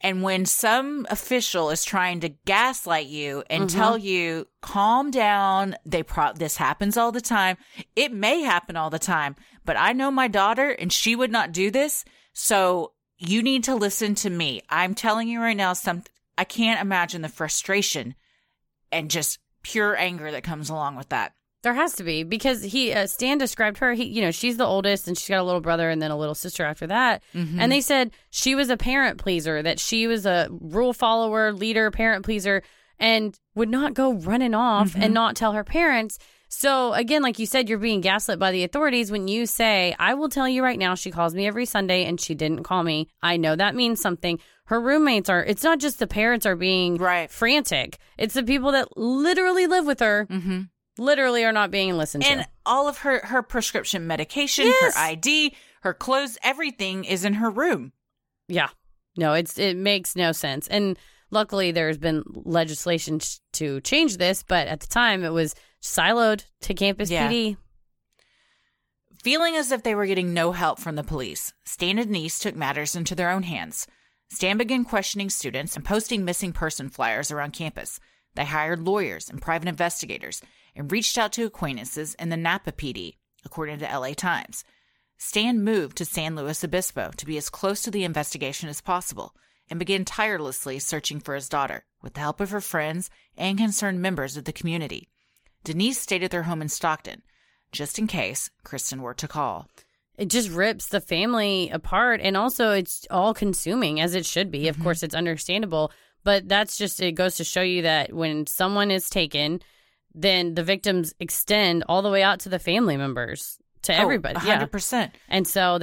And when some official is trying to gaslight you and tell you, calm down, this happens all the time. It may happen all the time, but I know my daughter and she would not do this. So you need to listen to me. I'm telling you right now, I can't imagine the frustration and just pure anger that comes along with that. There has to be, because Stan described her. She's the oldest, and she's got a little brother and then a little sister after that. Mm-hmm. And they said she was a parent pleaser, that she was a rule follower, leader, parent pleaser, and would not go running off and not tell her parents. So again, like you said, you're being gaslit by the authorities when you say, I will tell you right now, she calls me every Sunday and she didn't call me. I know that means something. Her roommates are, it's not just the parents are being frantic. It's the people that literally live with her. Mm-hmm. Literally are not being listened to. And all of her prescription medication, her ID, her clothes, everything is in her room. Yeah. No, it makes no sense. And luckily there's been legislation to change this, but at the time it was siloed to campus PD. Feeling as if they were getting no help from the police, Stan and Denise took matters into their own hands. Stan began questioning students and posting missing person flyers around campus. They hired lawyers and private investigators and reached out to acquaintances in the Napa PD, according to the LA Times. Stan moved to San Luis Obispo to be as close to the investigation as possible and began tirelessly searching for his daughter with the help of her friends and concerned members of the community. Denise stayed at their home in Stockton, just in case Kristin were to call. It just rips the family apart, and also it's all-consuming, as it should be. Of course, it's understandable, but that's just, it goes to show you that when someone is taken, then the victims extend all the way out to the family members, to everybody. 100%. Yeah. And so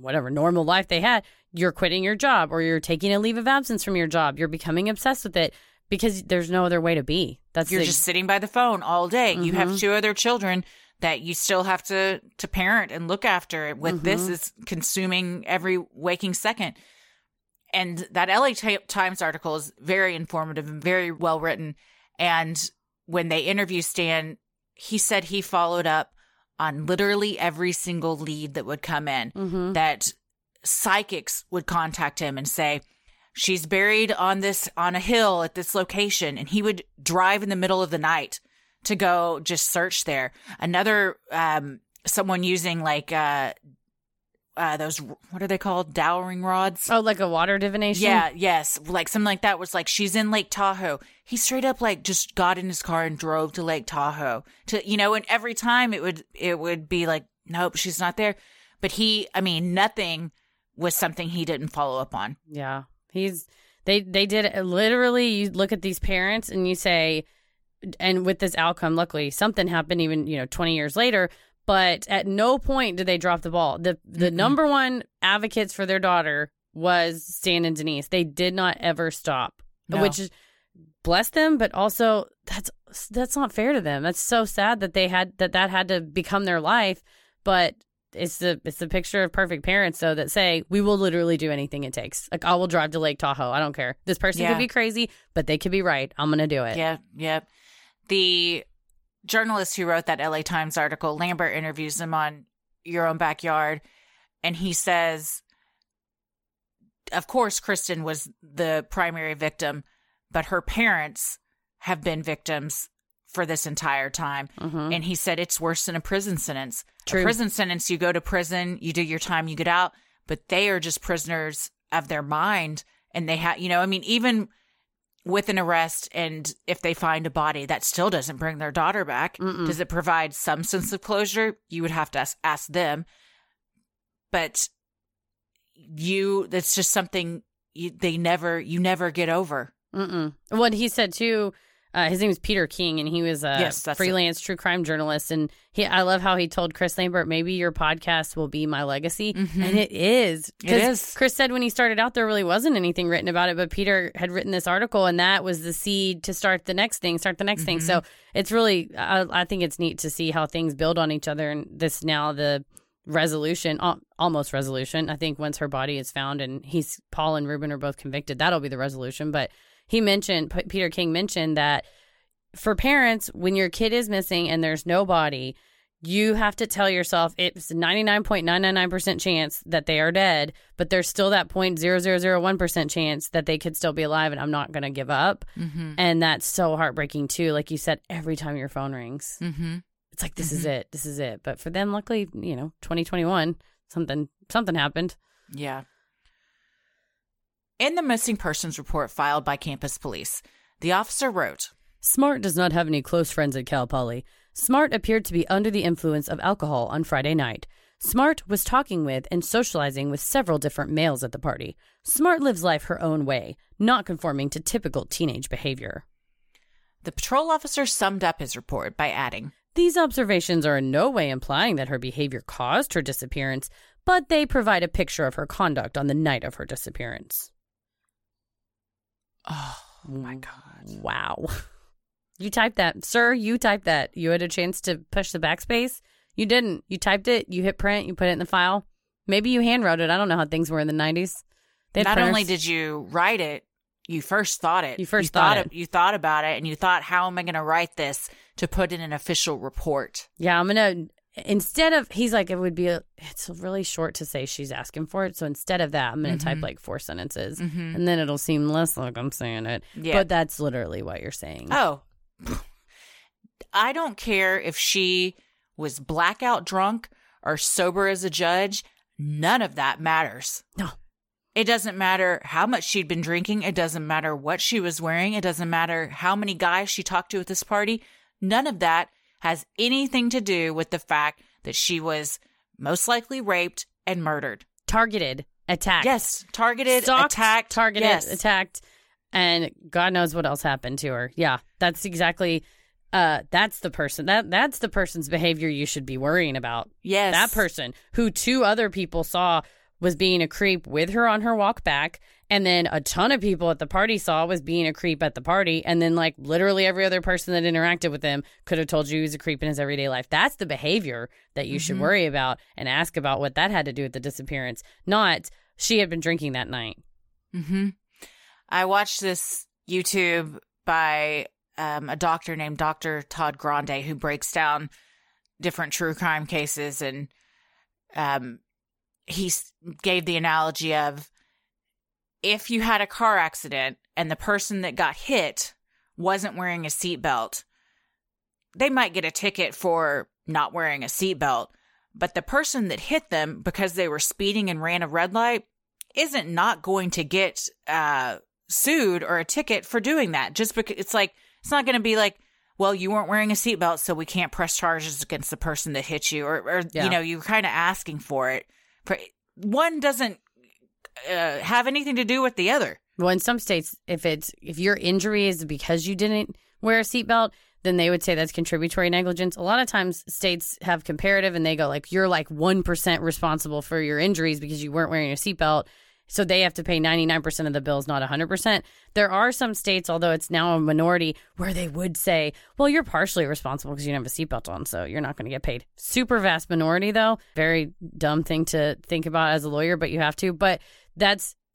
whatever normal life they had, you're quitting your job or you're taking a leave of absence from your job. You're becoming obsessed with it because there's no other way to be. You're just sitting by the phone all day. You have two other children that you still have to parent and look after. With this is consuming every waking second. And that LA Times article is very informative and very well written. And when they interview Stan, he said he followed up on literally every single lead that would come in, that psychics would contact him and say, she's buried on a hill at this location. And he would drive in the middle of the night to go just search there. Another, someone using those, what are they called? Dowering rods? Oh, like a water divination? Yeah, yes. Like something like that was like, she's in Lake Tahoe. He straight up like just got in his car and drove to Lake Tahoe to, and every time it would be like, nope, she's not there. But nothing was something he didn't follow up on. Yeah. They did it. Literally, you look at these parents and you say, and with this outcome, luckily something happened even, 20 years later. But at no point did they drop the ball. The number one advocates for their daughter was Stan and Denise. They did not ever stop, which is, bless them. But also, that's not fair to them. That's so sad that they had that had to become their life. But it's the picture of perfect parents, though, that say, we will literally do anything it takes. Like, I will drive to Lake Tahoe. I don't care. This person could be crazy, but they could be right. I'm going to do it. Yeah, yeah. The journalist who wrote that LA Times article, Lambert interviews him on Your Own Backyard, and he says, of course, Kristin was the primary victim, but her parents have been victims for this entire time. And he said it's worse than a prison sentence. True. A prison sentence, you go to prison, you do your time, you get out, but they are just prisoners of their mind. And they have, even with an arrest, and if they find a body, that still doesn't bring their daughter back. Mm-mm. Does it provide some sense of closure? You would have to ask them. But that's just something you never get over. Mm-mm. Well, he said too, his name was Peter King, and he was a freelance true crime journalist. And I love how he told Chris Lambert, maybe your podcast will be my legacy. Mm-hmm. And it is. It is. Chris said when he started out, there really wasn't anything written about it, but Peter had written this article, and that was the seed to start the next mm-hmm. thing. So it's really, I think it's neat to see how things build on each other. And this now, the resolution, almost resolution. I think once her body is found and Paul and Ruben are both convicted, that'll be the resolution. But Peter King mentioned that for parents, when your kid is missing and there's no body, you have to tell yourself it's 99.999% chance that they are dead, but there's still that 0.0001% chance that they could still be alive, and I'm not going to give up. Mm-hmm. And that's so heartbreaking too. Like you said, every time your phone rings, mm-hmm. it's like, this mm-hmm. is it. This is it. But for them, luckily, 2021, something happened. Yeah. In the missing persons report filed by campus police, the officer wrote, Smart does not have any close friends at Cal Poly. Smart appeared to be under the influence of alcohol on Friday night. Smart was talking with and socializing with several different males at the party. Smart lives life her own way, not conforming to typical teenage behavior. The patrol officer summed up his report by adding, These observations are in no way implying that her behavior caused her disappearance, but they provide a picture of her conduct on the night of her disappearance. Oh, my God. Wow. You typed that. Sir, you typed that. You had a chance to push the backspace. You didn't. You typed it. You hit print. You put it in the file. Maybe you handwrote it. I don't know how things were in the 90s. Not printers. Only did you write it, you first thought it. You thought about it, and you thought, how am I going to write this to put in an official report? Yeah, I'm going to, he's like, it's really short to say she's asking for it. So instead of that, I'm going to mm-hmm. type like 4 sentences mm-hmm. and then it'll seem less like I'm saying it. Yeah. But that's literally what you're saying. Oh, I don't care if she was blackout drunk or sober as a judge. None of that matters. No. It doesn't matter how much she'd been drinking. It doesn't matter what she was wearing. It doesn't matter how many guys she talked to at this party. None of that has anything to do with the fact that she was most likely raped and murdered. Targeted, attacked. Yes, targeted, stalked, attacked. Targeted, yes. Attacked. And God knows what else happened to her. Yeah, that's exactly, that's the person. That's the person's behavior you should be worrying about. Yes. That person who 2 other people saw was being a creep with her on her walk back, and then a ton of people at the party saw was being a creep at the party, and then like literally every other person that interacted with him could have told you he was a creep in his everyday life. That's the behavior that you mm-hmm. should worry about and ask about what that had to do with the disappearance, not she had been drinking that night. Mm-hmm. I watched this YouTube by a doctor named Dr. Todd Grande, who breaks down different true crime cases, and he gave the analogy of, if you had a car accident and the person that got hit wasn't wearing a seatbelt, they might get a ticket for not wearing a seatbelt. But the person that hit them because they were speeding and ran a red light isn't not going to get sued or a ticket for doing that. Just because it's not going to be like, well, you weren't wearing a seatbelt, so we can't press charges against the person that hit you, or you're kind of asking for it. One doesn't have anything to do with the other. Well, in some states, if your injury is because you didn't wear a seatbelt, then they would say that's contributory negligence. A lot of times states have comparative, and they go like, you're like 1% responsible for your injuries because you weren't wearing a seatbelt. So they have to pay 99% of the bills, not 100%. There are some states, although it's now a minority, where they would say, well, you're partially responsible because you didn't have a seatbelt on, so you're not going to get paid. Super vast minority, though. Very dumb thing to think about as a lawyer, but you have to. But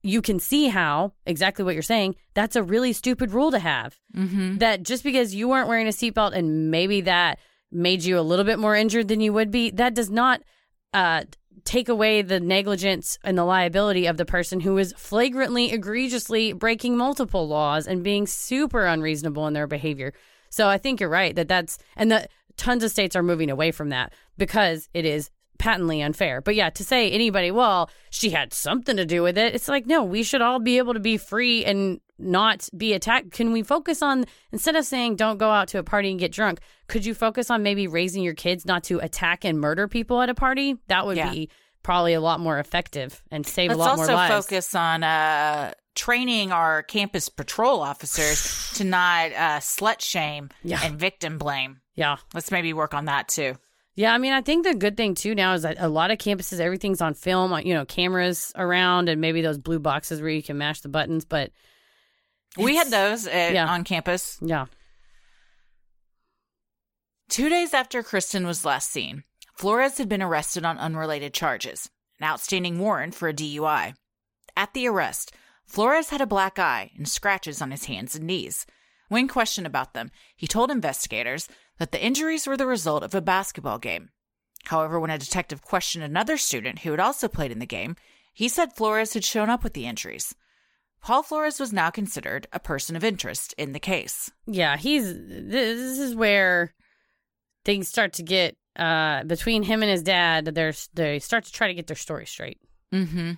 you can see how, exactly what you're saying, that's a really stupid rule to have. Mm-hmm. That just because you weren't wearing a seatbelt and maybe that made you a little bit more injured than you would be, that does not take away the negligence and the liability of the person who is flagrantly, egregiously breaking multiple laws and being super unreasonable in their behavior. So I think you're right that that's, and the tons of states are moving away from that because it is patently unfair. But yeah, to say anybody, well, she had something to do with it. It's like, no, we should all be able to be free and not be attacked. Can we focus on, instead of saying don't go out to a party and get drunk, could you focus on maybe raising your kids not to attack and murder people at a party? That would be probably a lot more effective and save a lot more lives. Let's also focus on training our campus patrol officers to not slut shame and victim blame. Yeah. Let's maybe work on that too. Yeah, I mean, I think the good thing, too, now is that a lot of campuses, everything's on film, you know, cameras around and maybe those blue boxes where you can mash the buttons. But we had those on campus. Yeah. 2 days after Kristin was last seen, Flores had been arrested on unrelated charges, an outstanding warrant for a DUI. At the arrest, Flores had a black eye and scratches on his hands and knees. When questioned about them, he told investigators that the injuries were the result of a basketball game. However, when a detective questioned another student who had also played in the game, he said Flores had shown up with the injuries. Paul Flores was now considered a person of interest in the case. Yeah, this is where things start to get, between him and his dad, they start to try to get their story straight. Mm-hmm.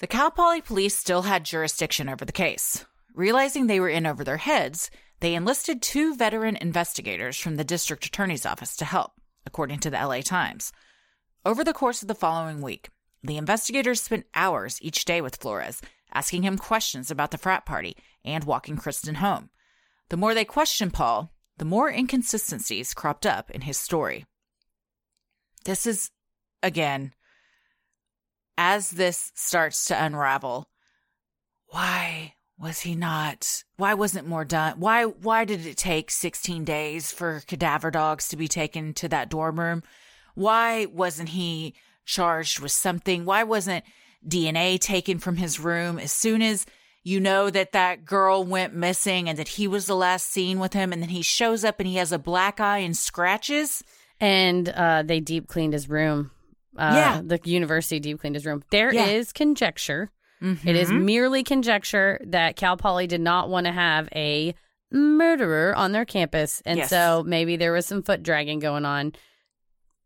The Cal Poly police still had jurisdiction over the case. Realizing they were in over their heads, they enlisted two veteran investigators from the district attorney's office to help, according to the LA Times. Over the course of the following week, the investigators spent hours each day with Flores, asking him questions about the frat party and walking Kristin home. The more they questioned Paul, the more inconsistencies cropped up in his story. This is, again, as this starts to unravel, why wasn't more done? Why did it take 16 days for cadaver dogs to be taken to that dorm room? Why wasn't he charged with something? Why wasn't DNA taken from his room? As soon as you know that girl went missing and that he was the last seen with him, and then he shows up and he has a black eye and scratches. And they deep cleaned his room. The university deep cleaned his room. There is conjecture. Mm-hmm. It is merely conjecture that Cal Poly did not want to have a murderer on their campus. And so maybe there was some foot dragging going on.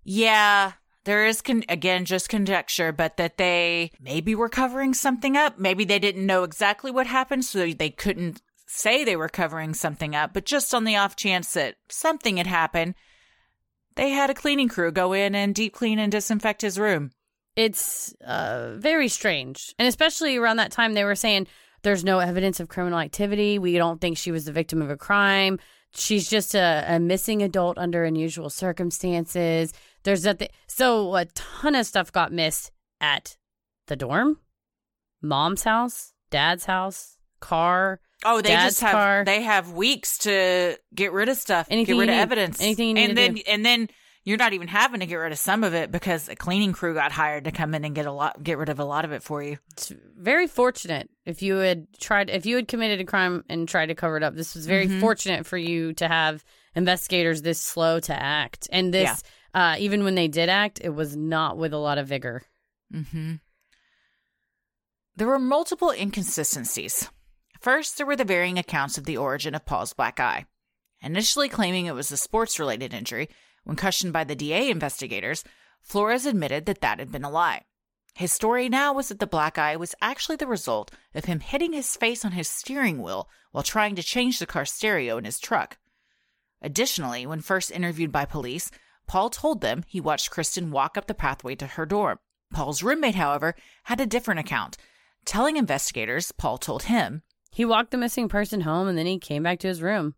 Yeah, there is, again, just conjecture, but that they maybe were covering something up. Maybe they didn't know exactly what happened, so they couldn't say they were covering something up. But just on the off chance that something had happened, they had a cleaning crew go in and deep clean and disinfect his room. It's very strange. And especially around that time, they were saying there's no evidence of criminal activity. We don't think she was the victim of a crime. She's just a missing adult under unusual circumstances. There's nothing. So a ton of stuff got missed at the dorm, mom's house, dad's house, car. Oh, they dad's just have car. They have weeks to get rid of stuff, anything get rid of evidence, anything you need and to then do. And then. You're not even having to get rid of some of it because a cleaning crew got hired to come in and get rid of a lot of it for you. It's very fortunate if you had committed a crime and tried to cover it up. This was very fortunate for you to have investigators this slow to act. And this, even when they did act, it was not with a lot of vigor. Mm-hmm. There were multiple inconsistencies. First, there were the varying accounts of the origin of Paul's black eye. Initially claiming it was a sports-related injury, when questioned by the DA investigators, Flores admitted that had been a lie. His story now was that the black eye was actually the result of him hitting his face on his steering wheel while trying to change the car stereo in his truck. Additionally, when first interviewed by police, Paul told them he watched Kristin walk up the pathway to her dorm. Paul's roommate, however, had a different account, telling investigators Paul told him, "He walked the missing person home and then he came back to his room."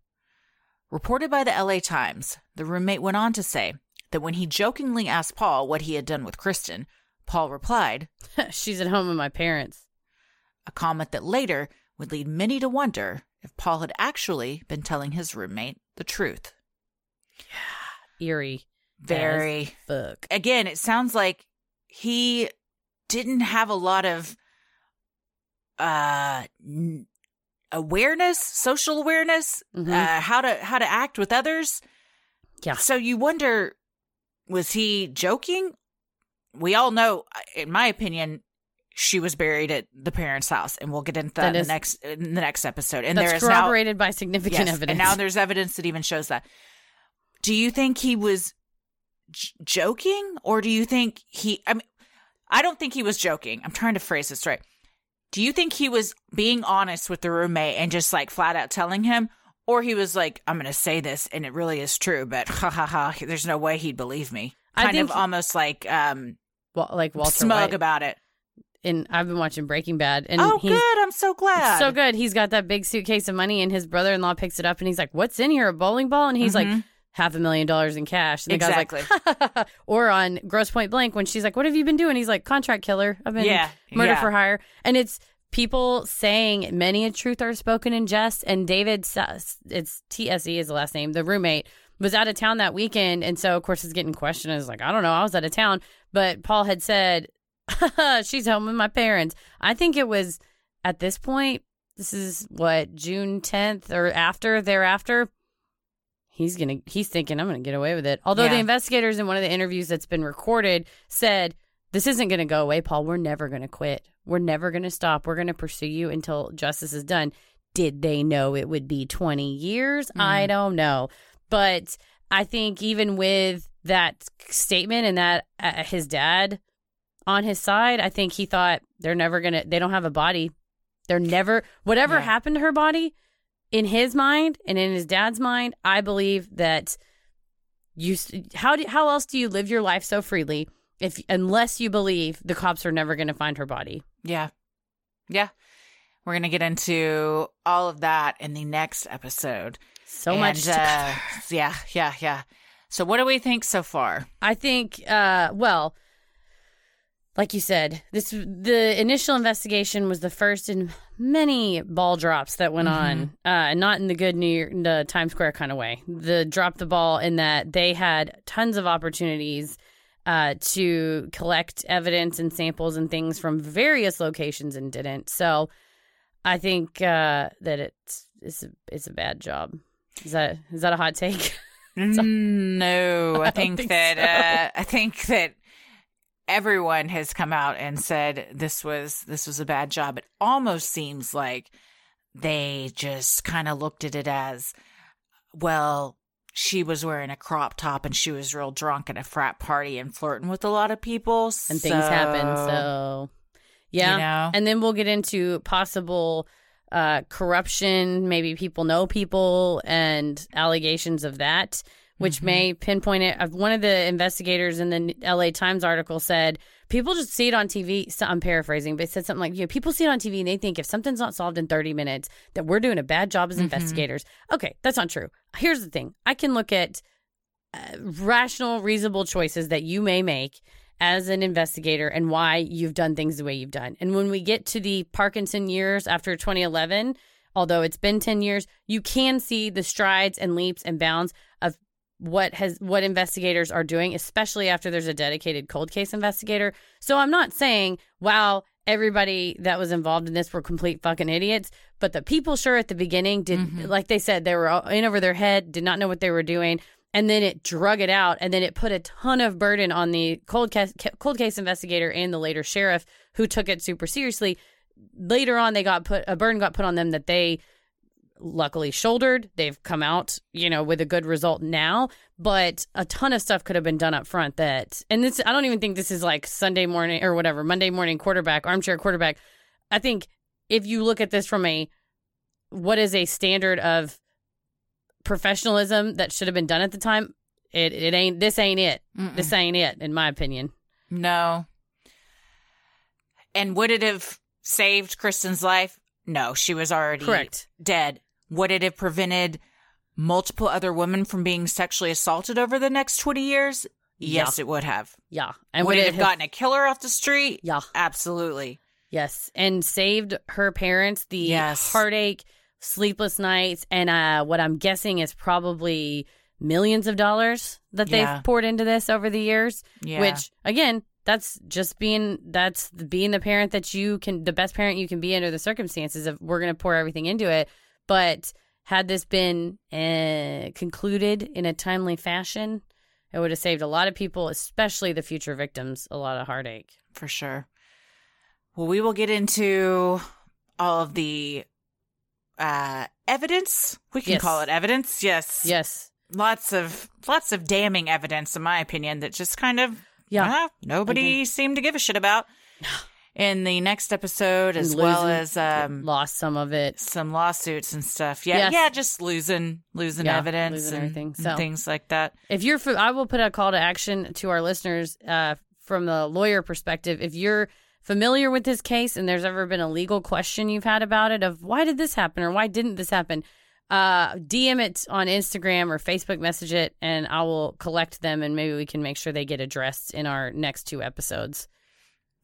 Reported by the LA Times, the roommate went on to say that when he jokingly asked Paul what he had done with Kristin, Paul replied, "She's at home with my parents." A comment that later would lead many to wonder if Paul had actually been telling his roommate the truth. Yeah, eerie. Very. Fuck. Again, it sounds like he didn't have a lot of awareness, social awareness, how to act with others. Yeah. So you wonder, was he joking? We all know, in my opinion, she was buried at the parents' house, and we'll get into that in the next episode. And that's corroborated by significant evidence. And now there's evidence that even shows that. Do you think he was joking, or do you think he? I mean, I don't think he was joking. I'm trying to phrase this right. Do you think he was being honest with the roommate and just like flat out telling him, or he was like, "I'm going to say this, and it really is true, but ha ha ha, there's no way he'd believe me." Kind of almost like Walter smug White about it. And I've been watching Breaking Bad. And oh, good. I'm so glad. So good. He's got that big suitcase of money, and his brother-in-law picks it up, and he's like, what's in here, a bowling ball? And he's like, $500,000 in cash. And the guy's like, ha, ha, ha. Or on Gross Point Blank, when she's like, what have you been doing? He's like, contract killer. I've been murder for hire. And it's people saying many a truth are spoken in jest. And David, it's TSE is the last name, the roommate, was out of town that weekend. And so, of course, it's getting questioned. I was like, I don't know. I was out of town. But Paul had said, she's home with my parents. I think it was at this point, this is what, June 10th or thereafter. He's thinking, I'm going to get away with it. Although the investigators in one of the interviews that's been recorded said, this isn't going to go away, Paul. We're never going to quit. We're never going to stop. We're going to pursue you until justice is done. Did they know it would be 20 years? I don't know. But I think even with that statement and that his dad on his side, I think he thought they don't have a body. Whatever happened to her body, in his mind and in his dad's mind, I believe that how else do you live your life so freely unless you believe the cops are never going to find her body? Yeah. Yeah. We're going to get into all of that in the next episode. So much to cover. Yeah. So what do we think so far? I think, like you said, the initial investigation was the first in many ball drops that went on, not in the good the Times Square kind of way. The drop the ball in that they had tons of opportunities to collect evidence and samples and things from various locations and didn't. So I think that it's a bad job. Is that a hot take? No, I think that. Everyone has come out and said this was a bad job. It almost seems like they just kind of looked at it as, well, she was wearing a crop top and she was real drunk at a frat party and flirting with a lot of people. And things happen. So, yeah. You know? And then we'll get into possible corruption. Maybe people know people and allegations of that, which may pinpoint it. One of the investigators in the LA Times article said, people just see it on TV. So I'm paraphrasing, but it said something like, people see it on TV and they think if something's not solved in 30 minutes, that we're doing a bad job as investigators. Okay, that's not true. Here's the thing. I can look at rational, reasonable choices that you may make as an investigator and why you've done things the way you've done. And when we get to the Parkinson years after 2011, although it's been 10 years, you can see the strides and leaps and bounds of what investigators are doing, especially after there's a dedicated cold case investigator. So I'm not saying, wow, everybody that was involved in this were complete fucking idiots, but the people sure at the beginning did, like they said, they were all in over their head, did not know what they were doing, and then it drug it out, and then it put a ton of burden on the cold case investigator and the later sheriff, who took it super seriously. Later on, a burden got put on them that they luckily shouldered. They've come out, with a good result now, but a ton of stuff could have been done up front I don't even think this is like Sunday morning or whatever, Monday morning armchair quarterback. I think if you look at this from what is a standard of professionalism that should have been done at the time, it ain't it. Mm-mm. This ain't it, in my opinion. No. And would it have saved Kristin's life? No, she was already dead. Would it have prevented multiple other women from being sexually assaulted over the next 20 years? Yes, it would have. Yeah. And would it have gotten a killer off the street? Yeah. Absolutely. Yes. And saved her parents the heartache, sleepless nights, and what I'm guessing is probably millions of dollars that they've poured into this over the years, which, again, That's being the parent that the best parent you can be under the circumstances of, we're going to pour everything into it. But had this been concluded in a timely fashion, it would have saved a lot of people, especially the future victims, a lot of heartache. For sure. Well, we will get into all of the evidence. We can call it evidence. Yes. Lots of damning evidence, in my opinion, that just kind of nobody seemed to give a shit about. In the next episode, as well as lost some of it, some lawsuits and stuff. Yeah, yes. Just losing evidence, losing everything. So, and things like that. If you're, I will put a call to action to our listeners from the lawyer perspective. If you're familiar with this case and there's ever been a legal question you've had about it, of why did this happen or why didn't this happen, DM it on Instagram or Facebook message it, and I will collect them and maybe we can make sure they get addressed in our next two episodes.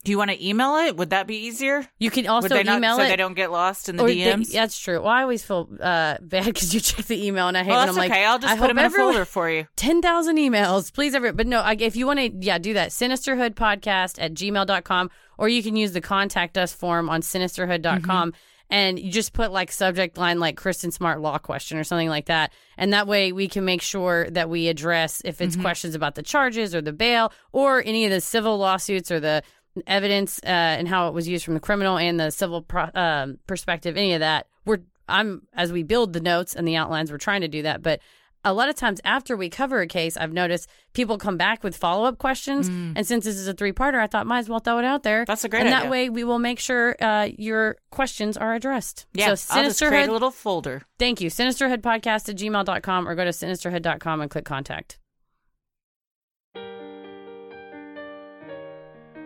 Do you want to email it? Would that be easier? You can also email it. So they don't get lost in the DMs? That's true. Well, I always feel bad because you check the email and I hate when I'm like, I'll just put them in a folder for you. 10,000 emails. Please, everyone. But no, if you want to, do that. Sinisterhoodpodcast@gmail.com, or you can use the contact us form on sinisterhood.com. Mm-hmm. And you just put subject line Kristin Smart law question or something like that. And that way we can make sure that we address if it's questions about the charges or the bail or any of the civil lawsuits or the evidence and how it was used from the criminal and the civil perspective, any of that. As we build the notes and the outlines, we're trying to do that. But a lot of times after we cover a case, I've noticed people come back with follow-up questions. Mm. And since this is a three-parter, I thought might as well throw it out there. That's a great idea. And that way we will make sure your questions are addressed. Yeah, so I'll just create a little folder. Thank you. Sinisterhoodpodcast@gmail.com or go to sinisterhood.com and click contact.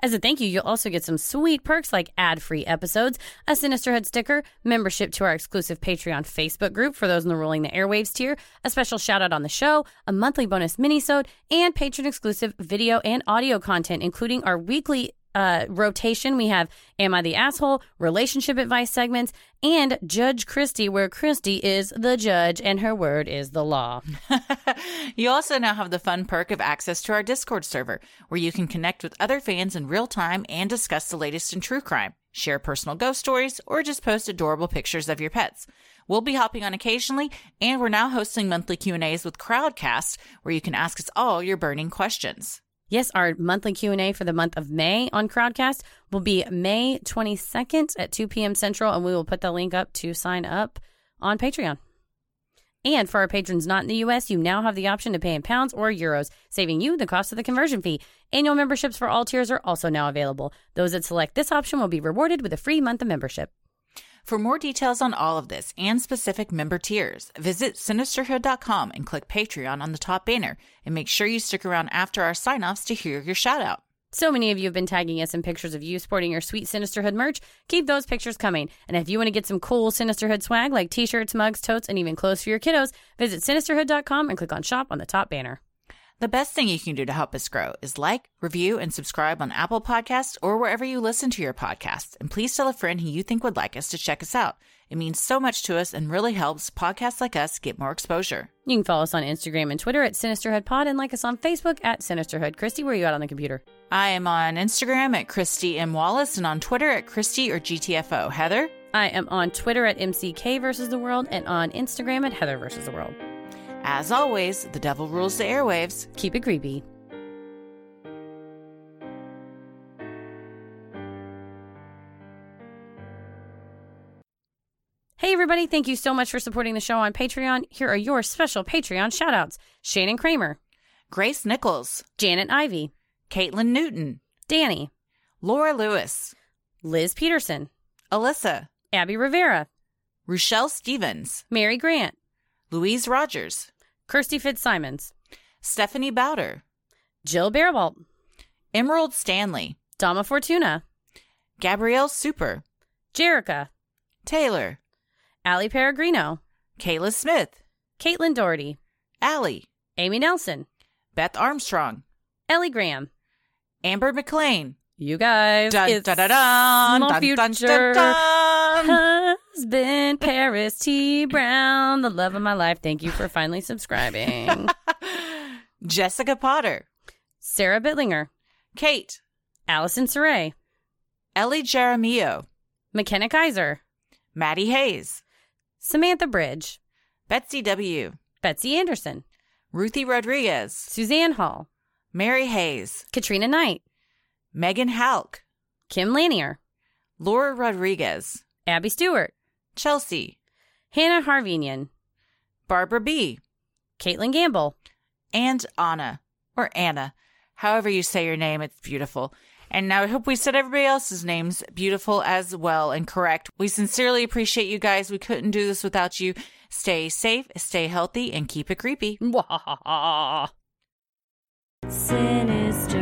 As a thank you, you'll also get some sweet perks like ad-free episodes, a Sinisterhood sticker, membership to our exclusive Patreon Facebook group for those in the Ruling the Airwaves tier, a special shout-out on the show, a monthly bonus minisode, and patron-exclusive video and audio content, including our weekly rotation. We have Am I the Asshole, relationship advice segments, and Judge Christie, where Christie is the judge and her word is the law. You also now have the fun perk of access to our Discord server, where you can connect with other fans in real time and discuss the latest in true crime, share personal ghost stories, or just post adorable pictures of your pets. We'll be hopping on occasionally, and we're now hosting monthly Q&As with Crowdcast, where you can ask us all your burning questions. Yes, our monthly Q&A for the month of May on Crowdcast will be May 22nd at 2 p.m. Central, and we will put the link up to sign up on Patreon. And for our patrons not in the U.S., you now have the option to pay in pounds or euros, saving you the cost of the conversion fee. Annual memberships for all tiers are also now available. Those that select this option will be rewarded with a free month of membership. For more details on all of this and specific member tiers, visit Sinisterhood.com and click Patreon on the top banner. And make sure you stick around after our sign-offs to hear your shout-out. So many of you have been tagging us in pictures of you sporting your sweet Sinisterhood merch. Keep those pictures coming. And if you want to get some cool Sinisterhood swag like t-shirts, mugs, totes, and even clothes for your kiddos, visit Sinisterhood.com and click on Shop on the top banner. The best thing you can do to help us grow is like, review, and subscribe on Apple Podcasts or wherever you listen to your podcasts. And please tell a friend who you think would like us to check us out. It means so much to us and really helps podcasts like us get more exposure. You can follow us on Instagram and Twitter at SinisterhoodPod and like us on Facebook at Sinisterhood. Christy, where are you at on the computer? I am on Instagram at Christy M. Wallace and on Twitter at Christy or GTFO. Heather? I am on Twitter at MCK versus the world and on Instagram at Heather versus the world. As always, the devil rules the airwaves. Keep it creepy. Hey, everybody. Thank you so much for supporting the show on Patreon. Here are your special Patreon shout-outs. Shannon Kramer. Grace Nichols. Janet Ivey. Caitlin Newton. Danny. Laura Lewis. Liz Peterson. Alyssa. Abby Rivera. Rochelle Stevens. Mary Grant. Louise Rogers. Kirsty Fitzsimons. Stephanie Bowder. Jill Barabalt. Emerald Stanley. Dama Fortuna. Gabrielle Super. Jerica. Taylor. Allie Peregrino. Kayla Smith. Caitlin Doherty. Allie. Amy Nelson. Beth Armstrong. Ellie Graham. Amber McLean. You guys, dun, it's dun, dun, dun, my dun, future dun, dun, dun. Husband, Paris T. Brown, the love of my life. Thank you for finally subscribing. Jessica Potter. Sarah Bittlinger. Kate. Allison Saray. Ellie Jaramillo. McKenna Kaiser. Maddie Hayes. Samantha Bridge. Betsy W., Betsy Anderson, Ruthie Rodriguez, Suzanne Hall, Mary Hayes, Katrina Knight, Megan Halk, Kim Lanier, Laura Rodriguez, Abby Stewart, Chelsea, Hannah Harvinian, Barbara B., Caitlin Gamble, and Anna, or Anna, however you say your name, it's beautiful. And now I hope we said everybody else's names beautiful as well and correct. We sincerely appreciate you guys. We couldn't do this without you. Stay safe, stay healthy, and keep it creepy. Sinister.